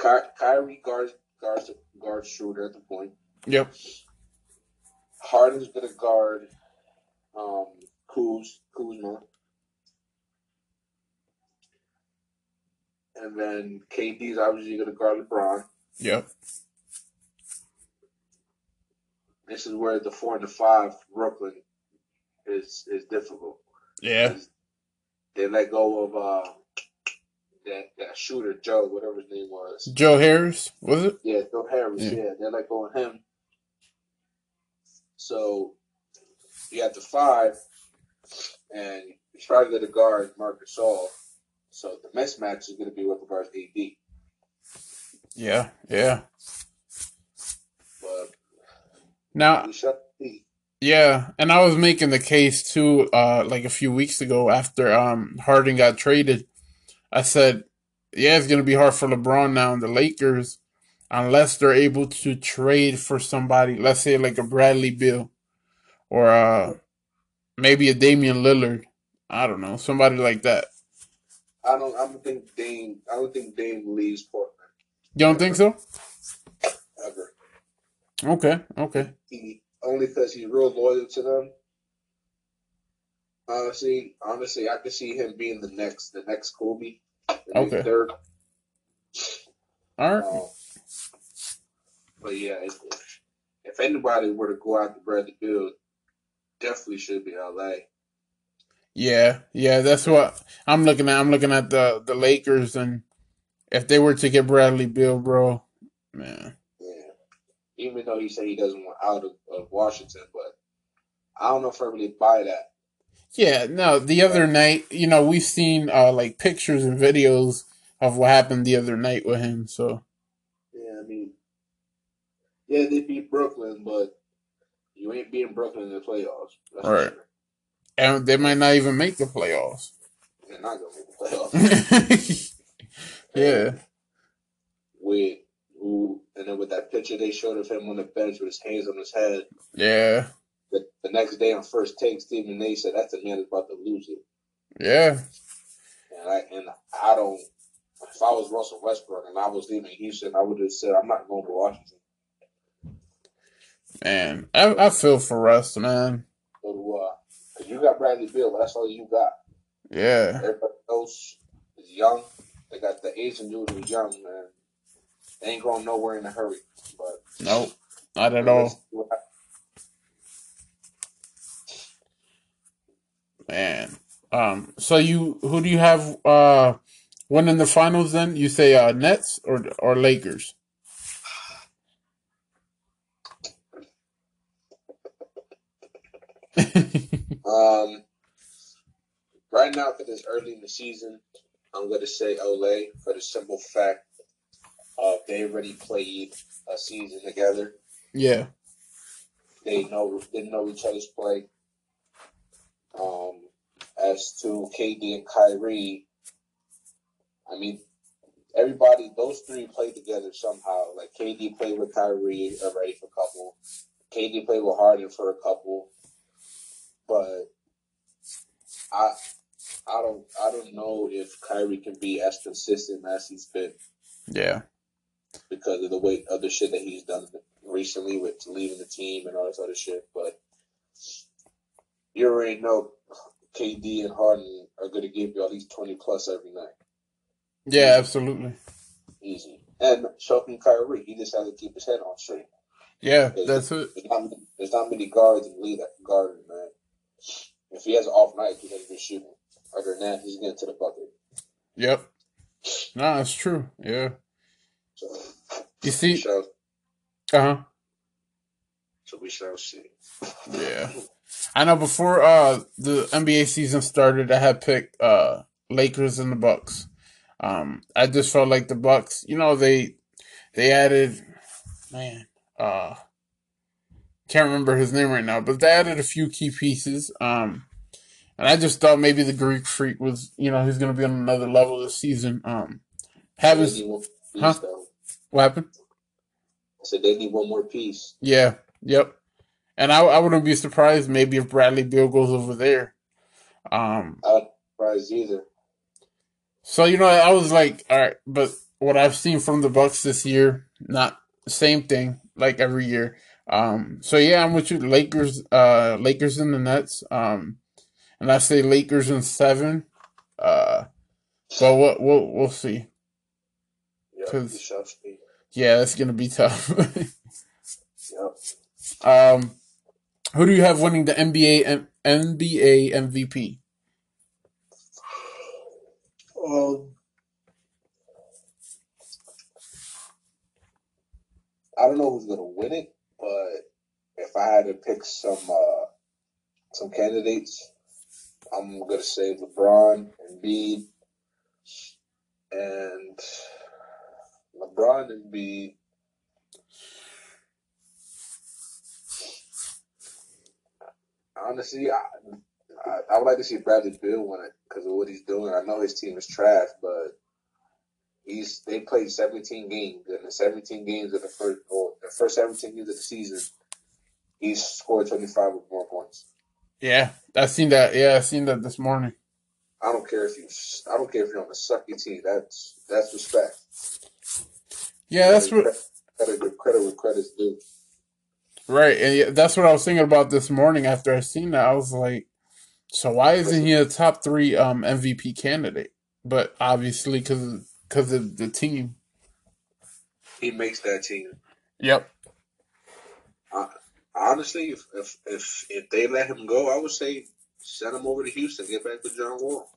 Ky- Kyrie guards, guards, guards Schroeder at the point. Yep. Harden's going to guard um, Kuz, Kuzma. And then K D's obviously going to guard LeBron. Yep. This is where the four and the five Brooklyn is is difficult. Yeah. They let go of uh, that that shooter Joe, whatever his name was. Joe Harris, was it? Yeah, Joe Harris. Yeah, yeah they let go of him. So you have the five, and you try to get a guard Marc Gasol. So the mismatch is going to be with regards to A D. Yeah, yeah. But now, yeah, and I was making the case too, uh, like a few weeks ago after um, Harden got traded. I said, yeah, it's going to be hard for LeBron now and the Lakers unless they're able to trade for somebody, let's say like a Bradley Beal or uh, maybe a Damian Lillard. I don't know, somebody like that. I don't. I don't think Dame. I don't think Dame leaves Portland. You don't think so? Ever. Okay. Okay. He, only because he's real loyal to them. Honestly, honestly, I could see him being the next, the next Kobe. The okay. Next third. All right. Um, but yeah, if, if anybody were to go out to Bradley Beal, definitely should be L A. Yeah, yeah, that's what I'm looking at. I'm looking at the, the Lakers, and if they were to get Bradley Beal, bro, man. Yeah, even though he said he doesn't want out of, of Washington, but I don't know if I really buy that. Yeah, no, the other night, you know, we've seen, uh, like, pictures and videos of what happened the other night with him, so. Yeah, I mean, yeah, they beat Brooklyn, but you ain't beating Brooklyn in the playoffs. That's all right. Sure. And they might not even make the playoffs. They're not going to make the playoffs. Yeah. With, ooh, and then with that picture they showed of him on the bench with his hands on his head. Yeah. The, the next day on First Take, Stephen A said, that's a man that's about to lose it. Yeah. And I, and I don't, if I was Russell Westbrook and I was leaving Houston, I would have said, I'm not going to Washington. Man, I, I feel for Russ, man. So do I. Because you got Bradley Beal, but that's all you got. Yeah. Everybody else is young. They got the Asian dude who's young, man. They ain't going nowhere in a hurry. But nope, not at all. Man. Um, so you, who do you have uh, winning the finals then? You say uh, Nets or or Lakers? um, right now, because it's early in the season, I'm going to say Olay for the simple fact of they already played a season together. Yeah. They know they know each other's play. Um. As to K D and Kyrie, I mean, everybody, those three played together somehow. Like, K D played with Kyrie already for a couple. K D played with Harden for a couple. But I I don't I don't know if Kyrie can be as consistent as he's been. Yeah. Because of the way other shit that he's done recently with leaving the team and all this other shit. But you already know K D and Harden are going to give you at least twenty plus every night. Yeah, absolutely. Easy. And Shokin Kyrie, he just has to keep his head on straight. Yeah, that's it. There's not, there's not many guards in the league that can guard him, man. If he has an off night, he doesn't get shooting. Other than that, he's getting to the bucket. Yep. Nah, it's true. Yeah. So, you see? Shall, uh-huh. So we shall see. Yeah. I know before uh, the N B A season started, I had picked uh, Lakers and the Bucks. Um, I just felt like the Bucks, you know, they they added, man, uh, can't remember his name right now, but they added a few key pieces. Um, and I just thought maybe the Greek Freak was, you know, he's going to be on another level this season. Um, having, huh? What happened? I said they need one more piece. Yeah. Yep. And I, I wouldn't be surprised maybe if Bradley Beal goes over there. Um, I wouldn't be surprised either. So, you know, I was like, all right, but what I've seen from the Bucks this year, not the same thing like every year. Um, so, yeah, I'm with you. Lakers uh, Lakers and the Nets. Um, and I say Lakers in seven. Uh, so we'll, we'll, we'll see. Yeah, yeah, that's going to be tough. Yep. Um. Who do you have winning the N B A N B A M V P? Um, I don't know who's gonna win it, but if I had to pick some uh, some candidates, I'm gonna say LeBron, Embiid, and LeBron and Embiid. Honestly, I, I I would like to see Bradley Beal win it because of what he's doing. I know his team is trash, but he's they played seventeen games, and the seventeen games of the first well, the first seventeen games of the season, he's scored twenty five or more points. Yeah, I seen that. Yeah, I seen that this morning. I don't care if you. I don't care if you're on a sucky team. That's that's respect. Yeah, that's what credit where credit where credit's due. Right, and that's what I was thinking about this morning after I seen that. I was like, so why isn't he a top three um, M V P candidate? But obviously because because of the team. He makes that team. Yep. Uh, honestly, if, if if if they let him go, I would say send him over to Houston, get back with John Wall.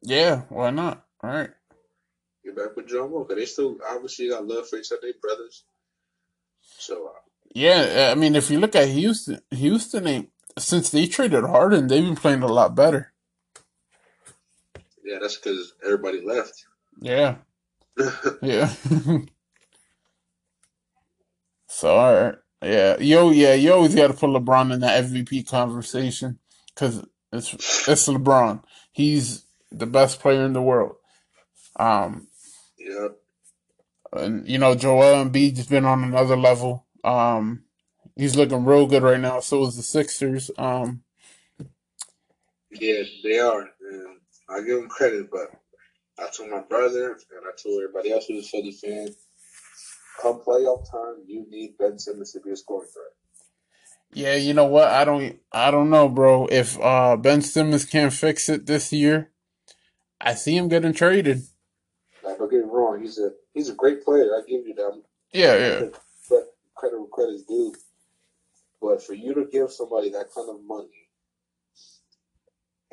Yeah, why not? All right. Get back with John Wall, because they still obviously got love for each other, they brothers. So, uh, yeah, I mean, if you look at Houston, Houston ain't since they traded Harden, they've been playing a lot better. Yeah, that's because everybody left. Yeah, yeah. So, all right. Yeah, yo, yeah, you always got to put LeBron in that M V P conversation because it's it's LeBron. He's the best player in the world. Um, yeah, and you know, Joel Embiid's been on another level. Um, he's looking real good right now. So is the Sixers. Um, yeah, they are. And I give them credit, but I told my brother and I told everybody else who's a Philly fan, come playoff time, you need Ben Simmons to be a scoring threat. Yeah, you know what? I don't. I don't know, bro. If uh, Ben Simmons can't fix it this year, I see him getting traded. Like, don't get me wrong. He's a he's a great player. I give you that. Yeah, yeah. Credit where credit's due, but for you to give somebody that kind of money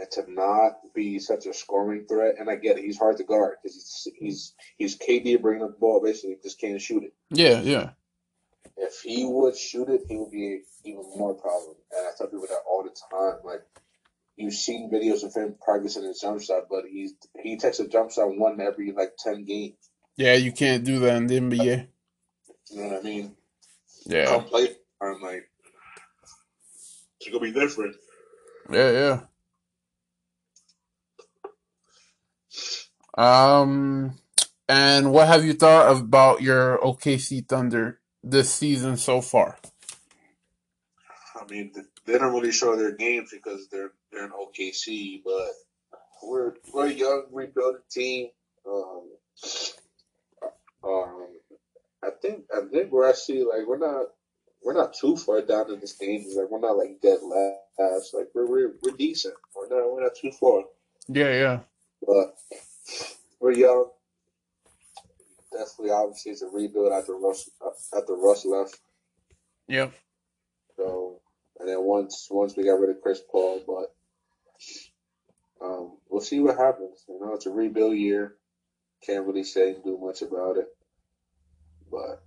and to not be such a scoring threat. And I get it; he's hard to guard because he's he's he's K D bringing up the ball, basically just can't shoot it. Yeah, yeah. If he would shoot it, he would be even more problem. And I tell people that all the time. Like, you've seen videos of him practicing his jump shot, but he's he takes a jump shot one every like ten games. Yeah, you can't do that in the N B A. You know what I mean? Yeah. Come play. I'm like, it's gonna be different. Yeah, yeah. Um, and what have you thought about your O K C Thunder this season so far? I mean, they don't really show their games because they're they're in O K C, but we're we're a young rebuilding team. Um, um, I think I think we're actually like we're not we're not too far down in the standings. Like, we're not like dead last. Like, we're we're we're decent. We're not we're not too far. Yeah, yeah. But we're young. Definitely, obviously, it's a rebuild after Russ after Russ left. Yep. So, and then once once we got rid of Chris Paul, but um, we'll see what happens. You know, it's a rebuild year. Can't really say and do much about it, but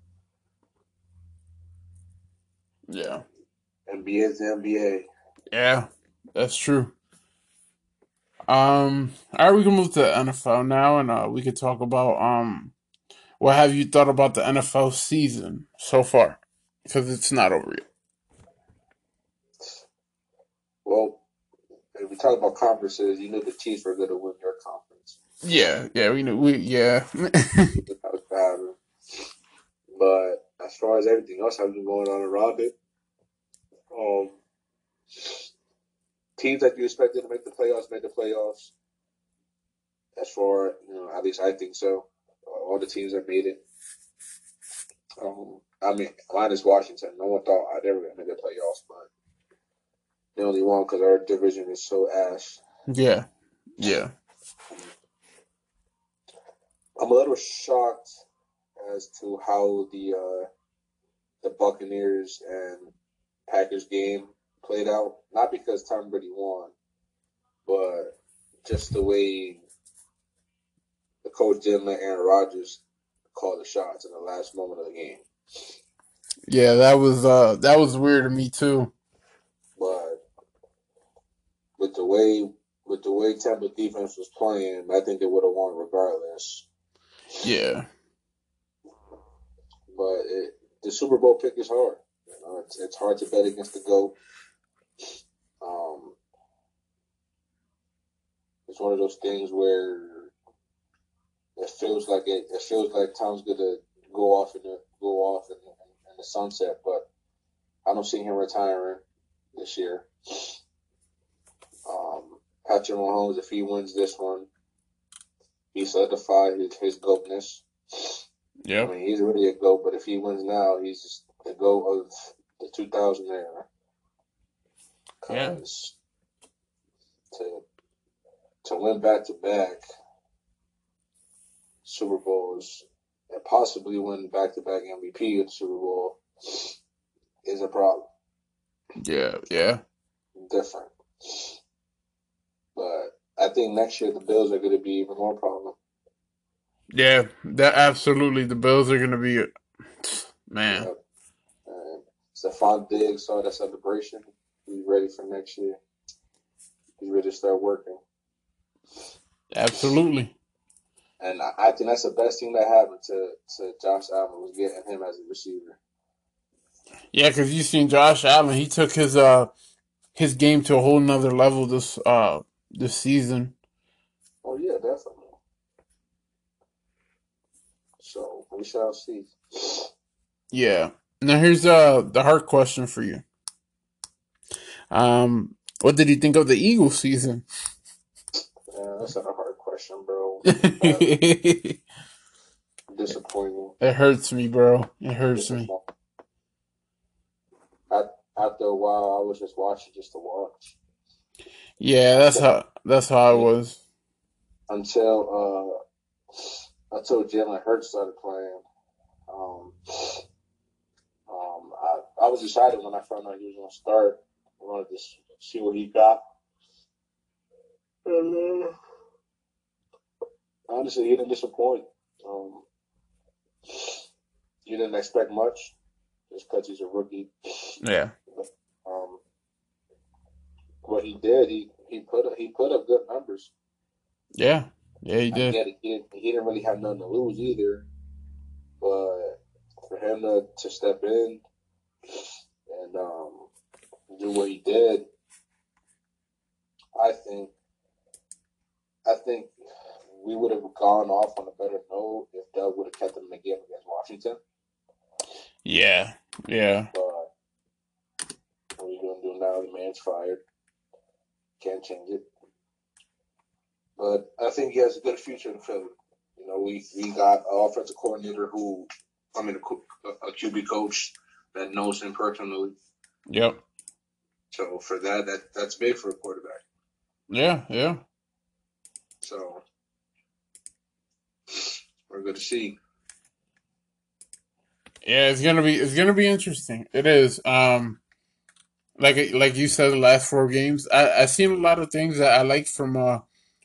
yeah, N B A is the N B A. Yeah, that's true. Um, all right, we can move to N F L now, and uh, we could talk about um. What have you thought about the N F L season so far? Because it's not over yet. Well, if we talk about conferences, you knew the Chiefs were going to win your conference. Yeah, yeah, we knew. We yeah. That was bad. But as far as everything else has been going on around it, um, teams that you expected to make the playoffs made the playoffs. As far, you know, at least I think so. All the teams that made it. Um, I mean, minus Washington. No one thought I'd ever make the playoffs, but they only won because our division is so ass. Yeah, yeah. I'm a little shocked as to how the uh, the Buccaneers and Packers game played out. Not because Tom Brady won, but just the way the coach didn't let Aaron Rodgers call the shots in the last moment of the game. Yeah, that was uh, that was weird to me too. But with the way with the way Tampa defense was playing, I think they would have won regardless. Yeah. But it, the Super Bowl pick is hard. You know, it's it's hard to bet against the GOAT. Um, it's one of those things where It feels like it. It feels like Tom's gonna go off in the go off in the, in the sunset, but I don't see him retiring this year. Um, Patrick Mahomes, if he wins this one, he solidified his his goatness. Yeah, I mean, he's already a goat, but if he wins now, he's just the goat of the two thousand era. Yeah. To to win back to back Super Bowls and possibly win back-to-back M V P of the Super Bowl is a problem. Yeah, yeah. Different. But I think next year the Bills are going to be even more problem. Yeah, that absolutely. The Bills are going to be – man. Yeah. Stephon Diggs saw that celebration. He's ready for next year. He's ready to start working. Absolutely. And I think that's the best thing that happened to, to Josh Allen was getting him as a receiver. Yeah, because you've seen Josh Allen. He took his uh his game to a whole nother level this uh this season. Oh, yeah, definitely. So, we shall see. Yeah. Now, here's uh the hard question for you. Um, What did you think of the Eagles season? Yeah, that's not a hard question, bro. Disappointing. It hurts me, bro. It hurts me. After a while, I was just watching just to watch. Yeah, that's how that's how I was. Until uh, until Jalen Hurts started playing, um, um, I I was excited when I found out he was gonna start. I wanted to see what he got. And, uh, honestly, he didn't disappoint. Um, you didn't expect much just because he's a rookie. Yeah. Um, what he did, he he put a, he put up good numbers. Yeah, yeah, he did. He, he, didn't, he didn't really have nothing to lose either. But for him to, to step in and um, do what he did, I think, I think we would have gone off on a better note if Doug would have kept him in the game against Washington. Yeah, yeah. But what are you going to do now? The man's fired. Can't change it. But I think he has a good future in Philly. You know, we, we got an offensive coordinator who, I mean, a, a Q B coach that knows him personally. Yep. So for that, that that's big for a quarterback. Yeah, yeah. So we're good to see. Yeah, it's gonna be it's gonna be interesting. It is. Um, like like you said, the last four games, I I seen a lot of things that I liked from uh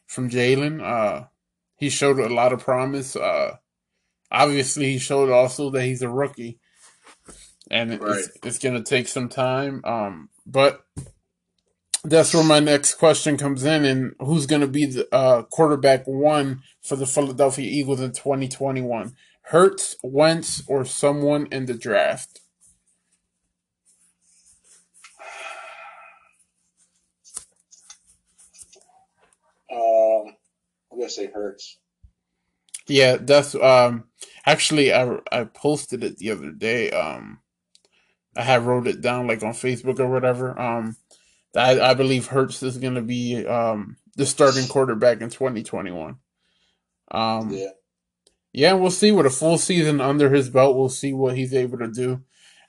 from Jalen. Uh, he showed a lot of promise. Uh, obviously he showed also that he's a rookie, and right. it's it's gonna take some time. Um, but. That's where my next question comes in, and who's going to be the uh, quarterback one for the Philadelphia Eagles in twenty twenty-one? Hurts, Wentz, or someone in the draft? Um, I'm going to say Hurts. Yeah, that's um, actually I I posted it the other day. Um, I had wrote it down like on Facebook or whatever. Um. I, I believe Hurts is going to be um, the starting quarterback in twenty twenty-one. Um, yeah. Yeah, we'll see. With a full season under his belt, we'll see what he's able to do.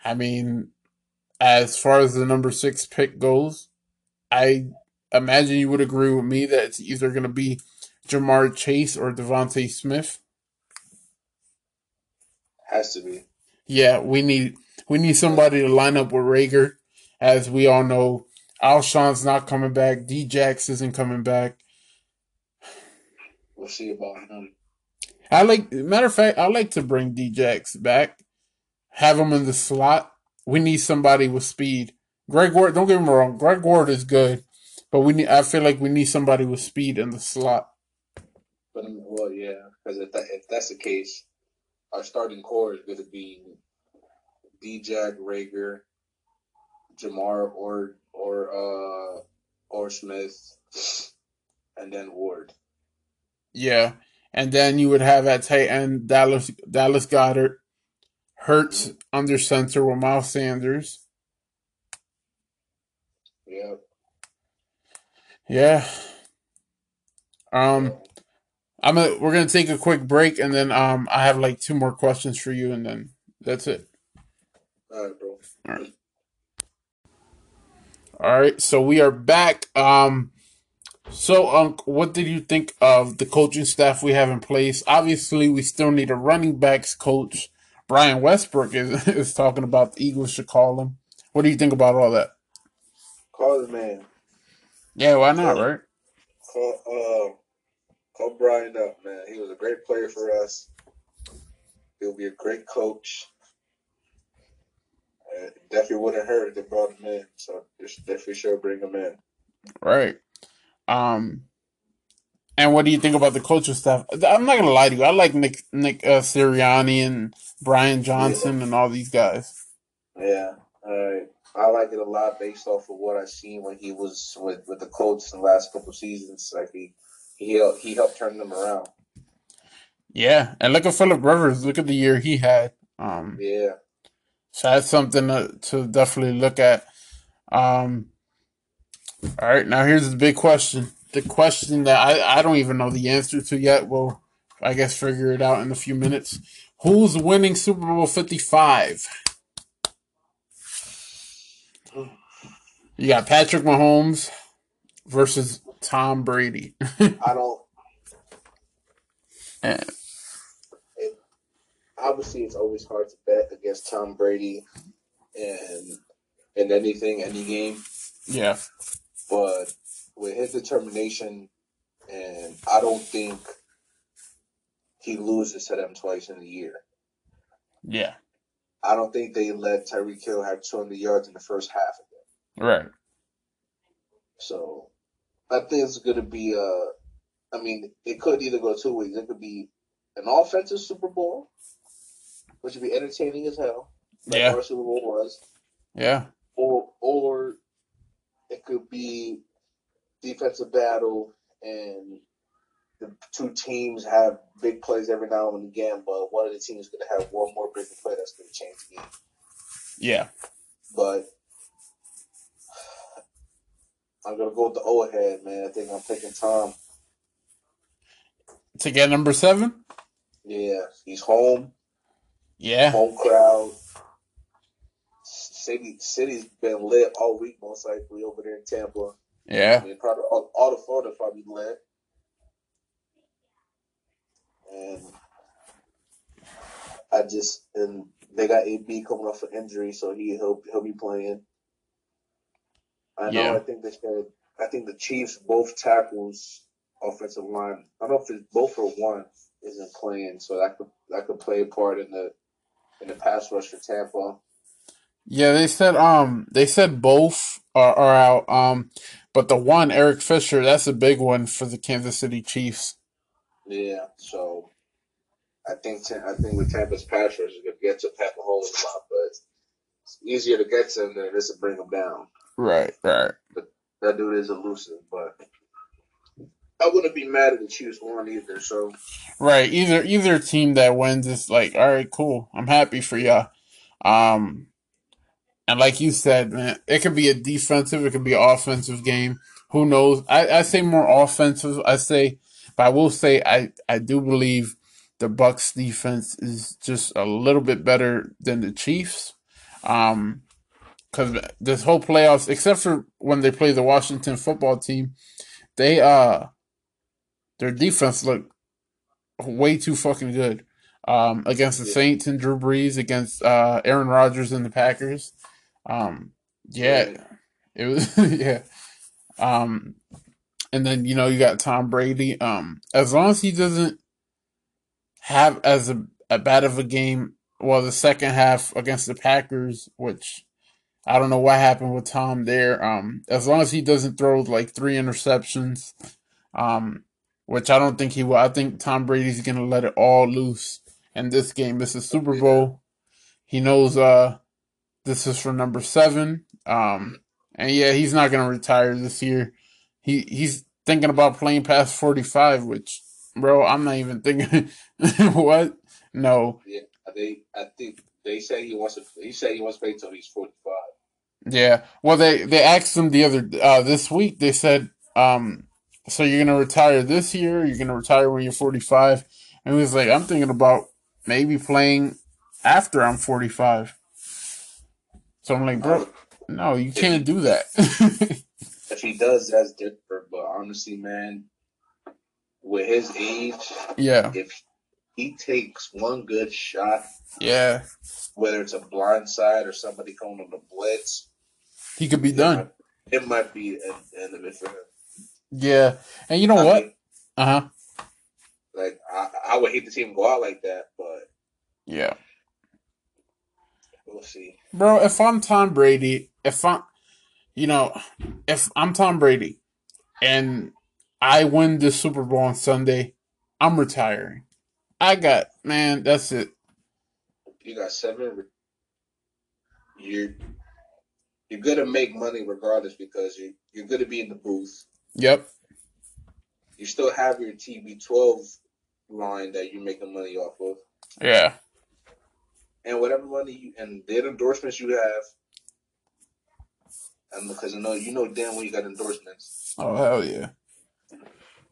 I mean, as far as the number six pick goes, I imagine you would agree with me that it's either going to be Jamar Chase or Devontae Smith. Has to be. Yeah, we need we need somebody to line up with Rager. As we all know, Alshon's not coming back. D-Jax isn't coming back. We'll see about him. I like, matter of fact, I like to bring D-Jax back. Have him in the slot. We need somebody with speed. Greg Ward, don't get me wrong. Greg Ward is good, but we need. I feel like we need somebody with speed in the slot. But well, yeah, because if, that, if that's the case, our starting core is going to be D-Jax, Rager, Jamar, or or uh or Smith, and then Ward. Yeah, and then you would have at tight end Dallas Dallas Goedert, Hurts mm-hmm. under center with Miles Sanders. Yeah. Yeah. Um, I'm a, we're gonna take a quick break, and then um I have like two more questions for you, and then that's it. All right, bro. All right. All right, so we are back. Um, so, um, what did you think of the coaching staff we have in place? Obviously, we still need a running backs coach. Brian Westbrook is, is talking about the Eagles should call him. What do you think about all that? Call the man. Yeah, why not, call, right? Call, uh, call Brian up, man. He was a great player for us. He'll be a great coach. It definitely wouldn't hurt if they brought him in, so definitely should bring him in. Right. Um, and what do you think about the coaching staff? I'm not going to lie to you. I like Nick Nick uh, Sirianni and Brian Johnson yeah. and all these guys. Yeah. Uh, I like it a lot based off of what I've seen when he was with, with the Colts in the last couple of seasons. Like he, he, helped, he helped turn them around. Yeah. And look at Phillip Rivers. Look at the year he had. Um, yeah. So that's something to, to definitely look at. Um, all right, now here's the big question. The question that I, I don't even know the answer to yet. We'll, I guess, figure it out in a few minutes. Who's winning Super Bowl fifty-five? You got Patrick Mahomes versus Tom Brady. I don't. Yeah. Obviously, it's always hard to bet against Tom Brady and in anything, any game. Yeah. But with his determination And I don't think he loses to them twice in a year. Yeah. I don't think they let Tyreek Hill have two hundred yards in the first half of it. Right. So I think it's going to be a – I mean, it could either go two ways. It could be an offensive Super Bowl, which would be entertaining as hell, like yeah. our Super Bowl was. Yeah. Or, or it could be defensive battle and the two teams have big plays every now and again, but one of the teams is going to have one more big play that's going to change the game. Yeah. But I'm going to go with the O ahead, man. I think I'm picking Tom. To get number seven? Yeah. He's home. Yeah. Home crowd. City, city's been lit all week, most likely, over there in Tampa. Yeah. I mean, probably, all, all the Florida probably lit. And I just – and they got A B coming off an injury, so he, he'll, he'll be playing. I know. Yeah. I think they said – I think the Chiefs, both tackles, offensive line – I don't know if it's both or one isn't playing, so that could that could play a part in the in the pass rush for Tampa. Yeah, they said um they said both are, are out. Um, but the one, Eric Fisher, that's a big one for the Kansas City Chiefs. Yeah, so I think I think with Tampa's pass rush is going to get to Pat Mahomes a lot, but it's easier to get to him than it is to bring him down. Right, right. But that dude is elusive, but I wouldn't be mad if the Chiefs won either. So right, either either team that wins is like, all right, cool, I'm happy for y'all. Um, and like you said, man, it could be a defensive, it could be an offensive game. Who knows? I, I say more offensive. I say. But I will say I, I do believe the Bucks defense is just a little bit better than the Chiefs. Um, because this whole playoffs, except for when they play the Washington football team, they uh their defense looked way too fucking good. Um, against the Saints and Drew Brees, against uh Aaron Rodgers and the Packers. Um, yeah, it was yeah. Um. And then, you know, you got Tom Brady. Um, as long as he doesn't have as a, a bad of a game, well, the second half against the Packers, which I don't know what happened with Tom there. Um, as long as he doesn't throw, like, three interceptions, um, which I don't think he will. I think Tom Brady's going to let it all loose in this game. It's a Super Bowl. He knows uh, this is for number seven. Um, and, yeah, he's not going to retire this year. He he's thinking about playing past forty-five, which, bro, I'm not even thinking. What? No. Yeah, they. I think they say he wants to. He said he wants to play until he's forty-five. Yeah. Well, they they asked him the other uh, this week. They said, um, so you're gonna retire this year? You're gonna retire when you're forty-five? And he was like, I'm thinking about maybe playing after I'm forty-five. So I'm like, bro, no, you can't do that. If he does, that's different. But honestly, man, with his age, yeah, if he takes one good shot, yeah, whether it's a blindside or somebody coming on the blitz, he could be it done. Might, it might be the end of it for him. Yeah, and you know I what? Uh huh. Like I, I would hate to see him go out like that, but yeah, we'll see, bro. If I'm Tom Brady, if I'm You know, if I'm Tom Brady and I win the Super Bowl on Sunday, I'm retiring. I got, man, that's it. You got seven. You're, you're going to make money regardless because you're, you're going to be in the booth. Yep. You still have your T B twelve line that you're making money off of. Yeah. And whatever money you, and the endorsements you have. And because I know you know damn well you got endorsements. Oh hell yeah!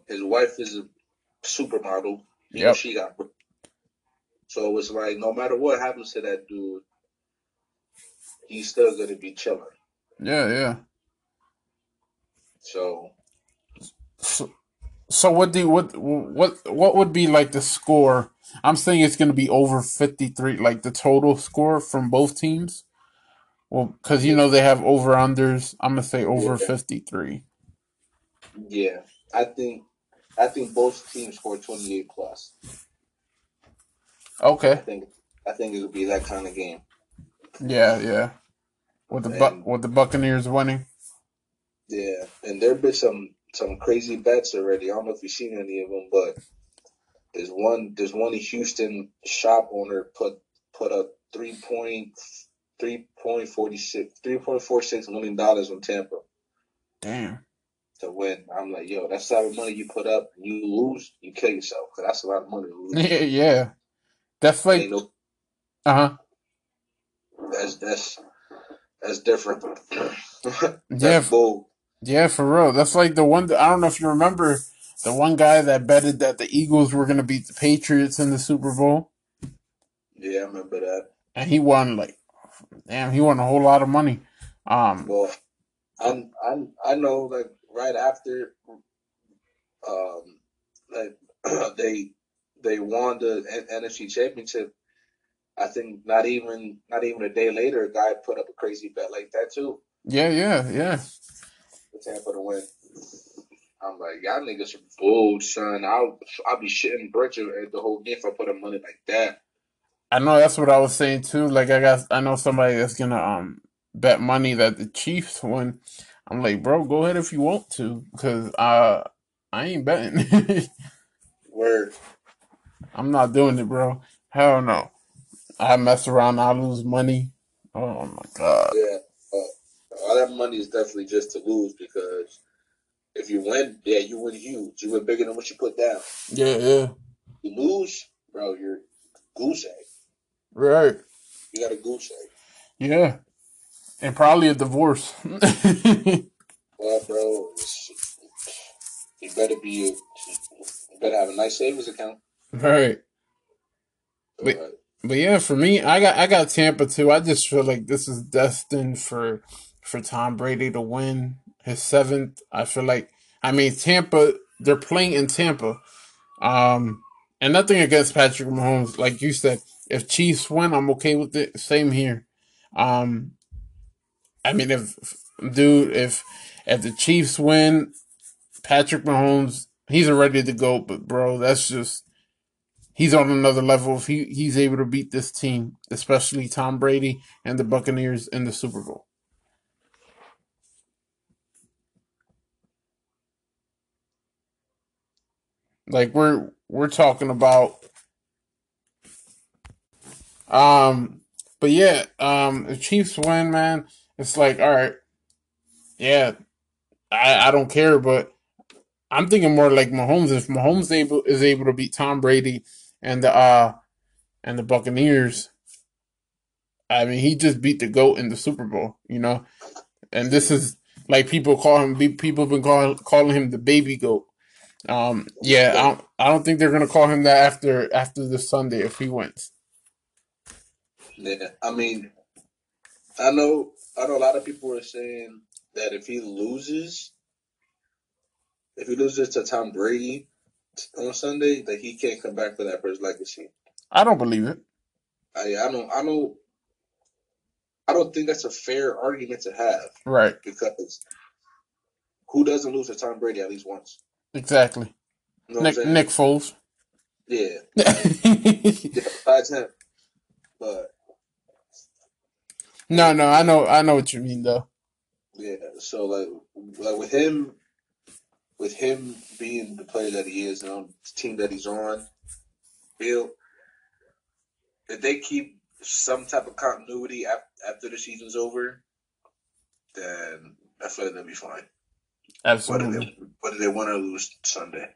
His wife is a supermodel. Yeah, she got. So it was like no matter what happens to that dude, he's still gonna be chilling. Yeah, yeah. So, so, so what do what what what would be like the score? I'm saying it's gonna be over fifty-three, like the total score from both teams. Well, because, you know, they have over-unders. I'm going to say over yeah. fifty-three. Yeah. I think I think both teams scored twenty-eight plus. Okay. I think I think it would be that kind of game. Yeah, yeah. With the and, Bu- with the Buccaneers winning. Yeah, and there have been some, some crazy bets already. I don't know if you've seen any of them, but there's one there's one Houston shop owner put put up three point three point forty six three point four six million dollars on Tampa. Damn. To win. I'm like, yo, that's the type of money you put up and you lose, you kill yourself, because that's a lot of money to lose. Yeah, yeah. That's like no, uh-huh. That's that's that's different. that's yeah, bold. Yeah, for real. That's like the one that, I don't know if you remember the one guy that betted that the Eagles were gonna beat the Patriots in the Super Bowl. Yeah, I remember that. And he won like damn, he won a whole lot of money. Um Well I I I know like right after um like they they won the N F C Championship, I think not even not even a day later, a guy put up a crazy bet like that too. Yeah, yeah, yeah. The Tampa to win. I'm like, y'all niggas are bold, son. I'll I'll be shitting bricks at the whole game if I put up money like that. I know that's what I was saying too. Like I got I know somebody that's gonna um bet money that the Chiefs win. I'm like, bro, go ahead if you want to, cause uh I ain't betting. Word. I'm not doing it, bro. Hell no. I mess around, I lose money. Oh my god. Yeah, uh, all that money is definitely just to lose, because if you win, yeah, you win huge. You win bigger than what you put down. Yeah, yeah. You lose, bro, you're goose egg. Right. You got a goose egg. Yeah, and probably a divorce. Well, bro, you better be. You better have a nice savings account. Right. But, right. But yeah, for me, I got I got Tampa too. I just feel like this is destined for for Tom Brady to win his seventh. I feel like I mean Tampa. They're playing in Tampa, um, and nothing against Patrick Mahomes. Like you said, if Chiefs win, I'm okay with it. Same here. Um, I mean, if dude, if if the Chiefs win, Patrick Mahomes, he's already the GOAT. But bro, that's just. He's on another level if he, he's able to beat this team, especially Tom Brady and the Buccaneers in the Super Bowl. Like we're we're talking about um but yeah, um the Chiefs win, man. It's like, all right, yeah, I, I don't care, but I'm thinking more like Mahomes. If Mahomes able is able to beat Tom Brady and the uh, and the Buccaneers, I mean, he just beat the GOAT in the Super Bowl, you know. And this is like people call him. People have been calling calling him the baby GOAT. Um, yeah, I don't, I don't think they're gonna call him that after after this Sunday if he wins. Yeah, I mean, I know I know a lot of people are saying that if he loses, if he loses to Tom Brady on Sunday, that he can't come back for that for his legacy. I don't believe it. I, I don't. I don't. I don't think that's a fair argument to have. Right. Because who doesn't lose to Tom Brady at least once? Exactly. You know Nick, what I'm saying? Nick Foles. Yeah. Yeah, besides him. But. No, no, I know, I know what you mean, though. Yeah. So like, like with him. With him being the player that he is and on the team that he's on, Bill, if they keep some type of continuity after the season's over, then I feel like they'll be fine. Absolutely. Whether they, they win or lose Sunday.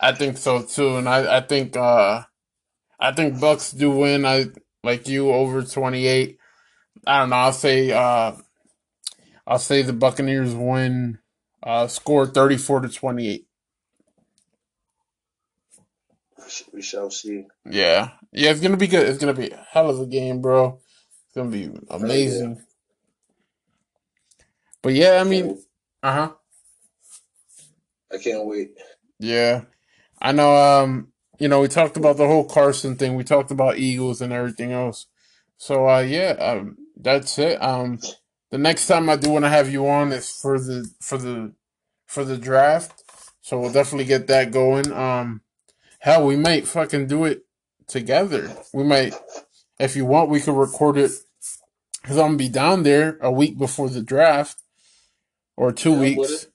I think so too, and I, I think uh, I think Bucks do win. I like you over twenty-eight. I don't know. I'll say uh, I'll say the Buccaneers win. Uh, score thirty-four to twenty-eight. We shall see. Yeah, yeah, it's gonna be good. It's gonna be a hell of a game, bro. It's gonna be amazing. Right, yeah. But yeah, I mean, uh huh. I can't wait. Yeah, I know. Um, you know, we talked about the whole Carson thing. We talked about Eagles and everything else. So, uh, yeah, um, that's it. Um. The next time I do want to have you on is for the for the for the draft. So we'll definitely get that going. Um, hell, we might fucking do it together. We might, if you want, we could record it. Because I'm going to be down there a week before the draft. Or two yeah, weeks.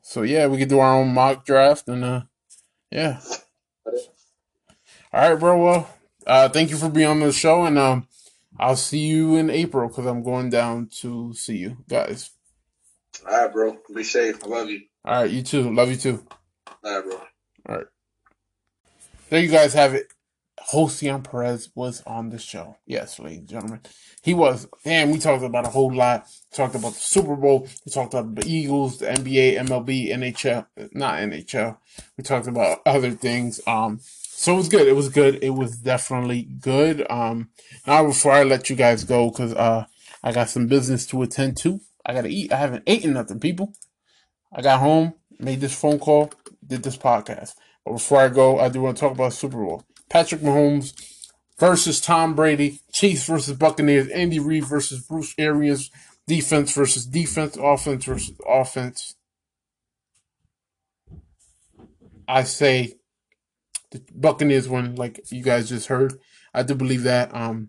So, yeah, we could do our own mock draft. And, uh, yeah. All right, bro. Well, uh, thank you for being on the show. And um, I'll see you in April because I'm going down to see you guys. All right, bro. Be safe. I love you. All right, you too. Love you too. All right, bro. All right. There you guys have it. Josian Perez was on the show. Yes, ladies and gentlemen. He was. Damn, we talked about a whole lot. We talked about the Super Bowl. We talked about the Eagles, the N B A, M L B, N H L. Not N H L. We talked about other things. Um, so it was good. It was good. It was definitely good. Um, now, before I let you guys go, because uh, I got some business to attend to. I got to eat. I haven't eaten nothing, people. I got home, made this phone call, did this podcast. But before I go, I do want to talk about Super Bowl. Patrick Mahomes versus Tom Brady, Chiefs versus Buccaneers, Andy Reid versus Bruce Arians, defense versus defense, offense versus offense. I say the Buccaneers win, like you guys just heard. I do believe that. Um,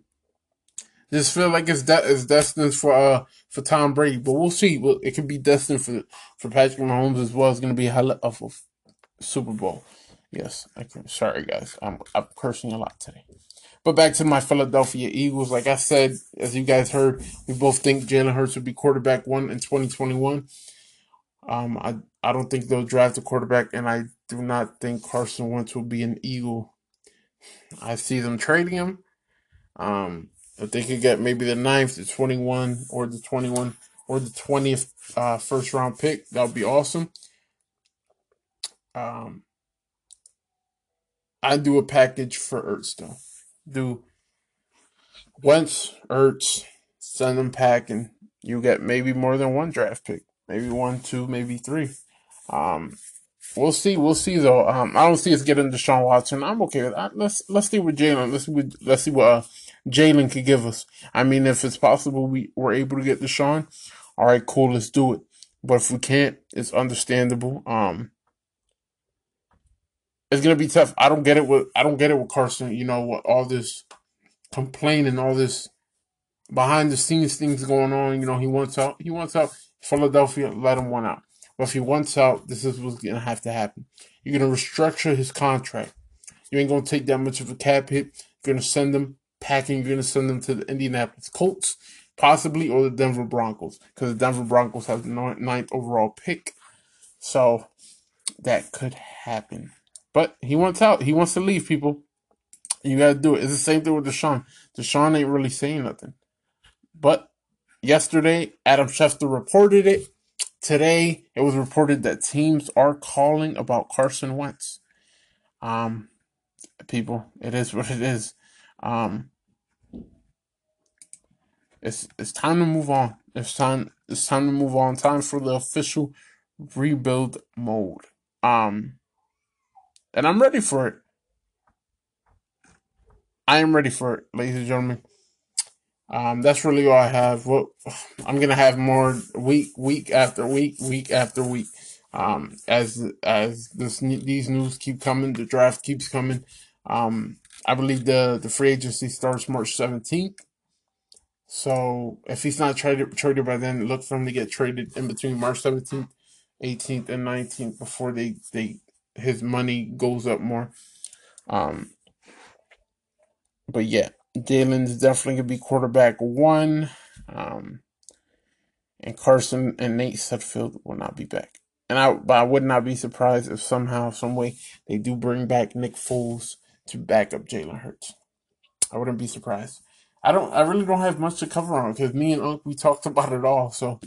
just feel like it's de- it's destined for uh for Tom Brady, but we'll see. Well, it could be destined for for Patrick Mahomes as well. It's going to be a hell of a Super Bowl. Yes, I can. Sorry, guys. I'm, I'm cursing a lot today. But back to my Philadelphia Eagles. Like I said, as you guys heard, we both think Jalen Hurts will be quarterback one in twenty twenty-one. Um, I, I don't think they'll draft a quarterback, and I do not think Carson Wentz will be an Eagle. I see them trading him. Um, if they could get maybe the ninth, the twenty-one, or the twenty-one, or the twentieth uh, first-round pick, that would be awesome. Um... I do a package for Ertz, though. Do Wentz, Ertz, send them packing. You get maybe more than one draft pick. Maybe one, two, maybe three. Um, we'll see. We'll see, though. Um, I don't see us getting Deshaun Watson. I'm okay with that. Let's, let's see what Jalen. Let's see what, let's see what uh, Jalen could give us. I mean, if it's possible we, we're able to get Deshaun, all right, cool, let's do it. But if we can't, it's understandable. Um... It's gonna be tough. I don't get it with I don't get it with Carson. You know what? All this complaining, all this behind the scenes things going on. You know he wants out. He wants out. Philadelphia let him want out. But if he wants out, this is what's gonna have to happen. You're gonna restructure his contract. You ain't gonna take that much of a cap hit. You're gonna send them packing. You're gonna send them to the Indianapolis Colts, possibly, or the Denver Broncos, because the Denver Broncos have the ninth overall pick. So that could happen. But he wants out. He wants to leave, people. You got to do it. It's the same thing with Deshaun. Deshaun ain't really saying nothing. But yesterday, Adam Schefter reported it. Today, it was reported that teams are calling about Carson Wentz. Um, people, it is what it is. Um, it's it's time to move on. It's time it's time to move on. Time for the official rebuild mode. Um. And I'm ready for it. I am ready for it, ladies and gentlemen. Um, that's really all I have. Well, I'm gonna have more week, week after week, week after week. Um, as as this these news keep coming, the draft keeps coming. Um, I believe the the free agency starts March seventeenth. So if he's not traded traded by then, look for him to get traded in between March seventeenth, eighteenth, and nineteenth before they they. His money goes up more. Um, but yeah, Jalen's definitely going to be quarterback one. Um, and Carson and Nate Sudfeld will not be back. And I, but I would not be surprised if somehow, some way, they do bring back Nick Foles to back up Jalen Hurts. I wouldn't be surprised. I don't. I really don't have much to cover on because me and Unc, we talked about it all. So.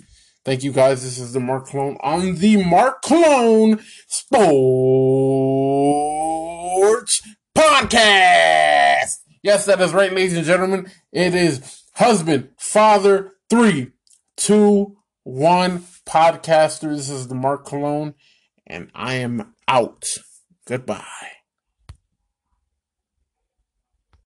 Thank you, guys. This is the Mark Cologne on the Mark Cologne Sports Podcast. Yes, that is right, ladies and gentlemen. It is husband, father, three, two, one podcaster. This is the Mark Cologne, and I am out. Goodbye.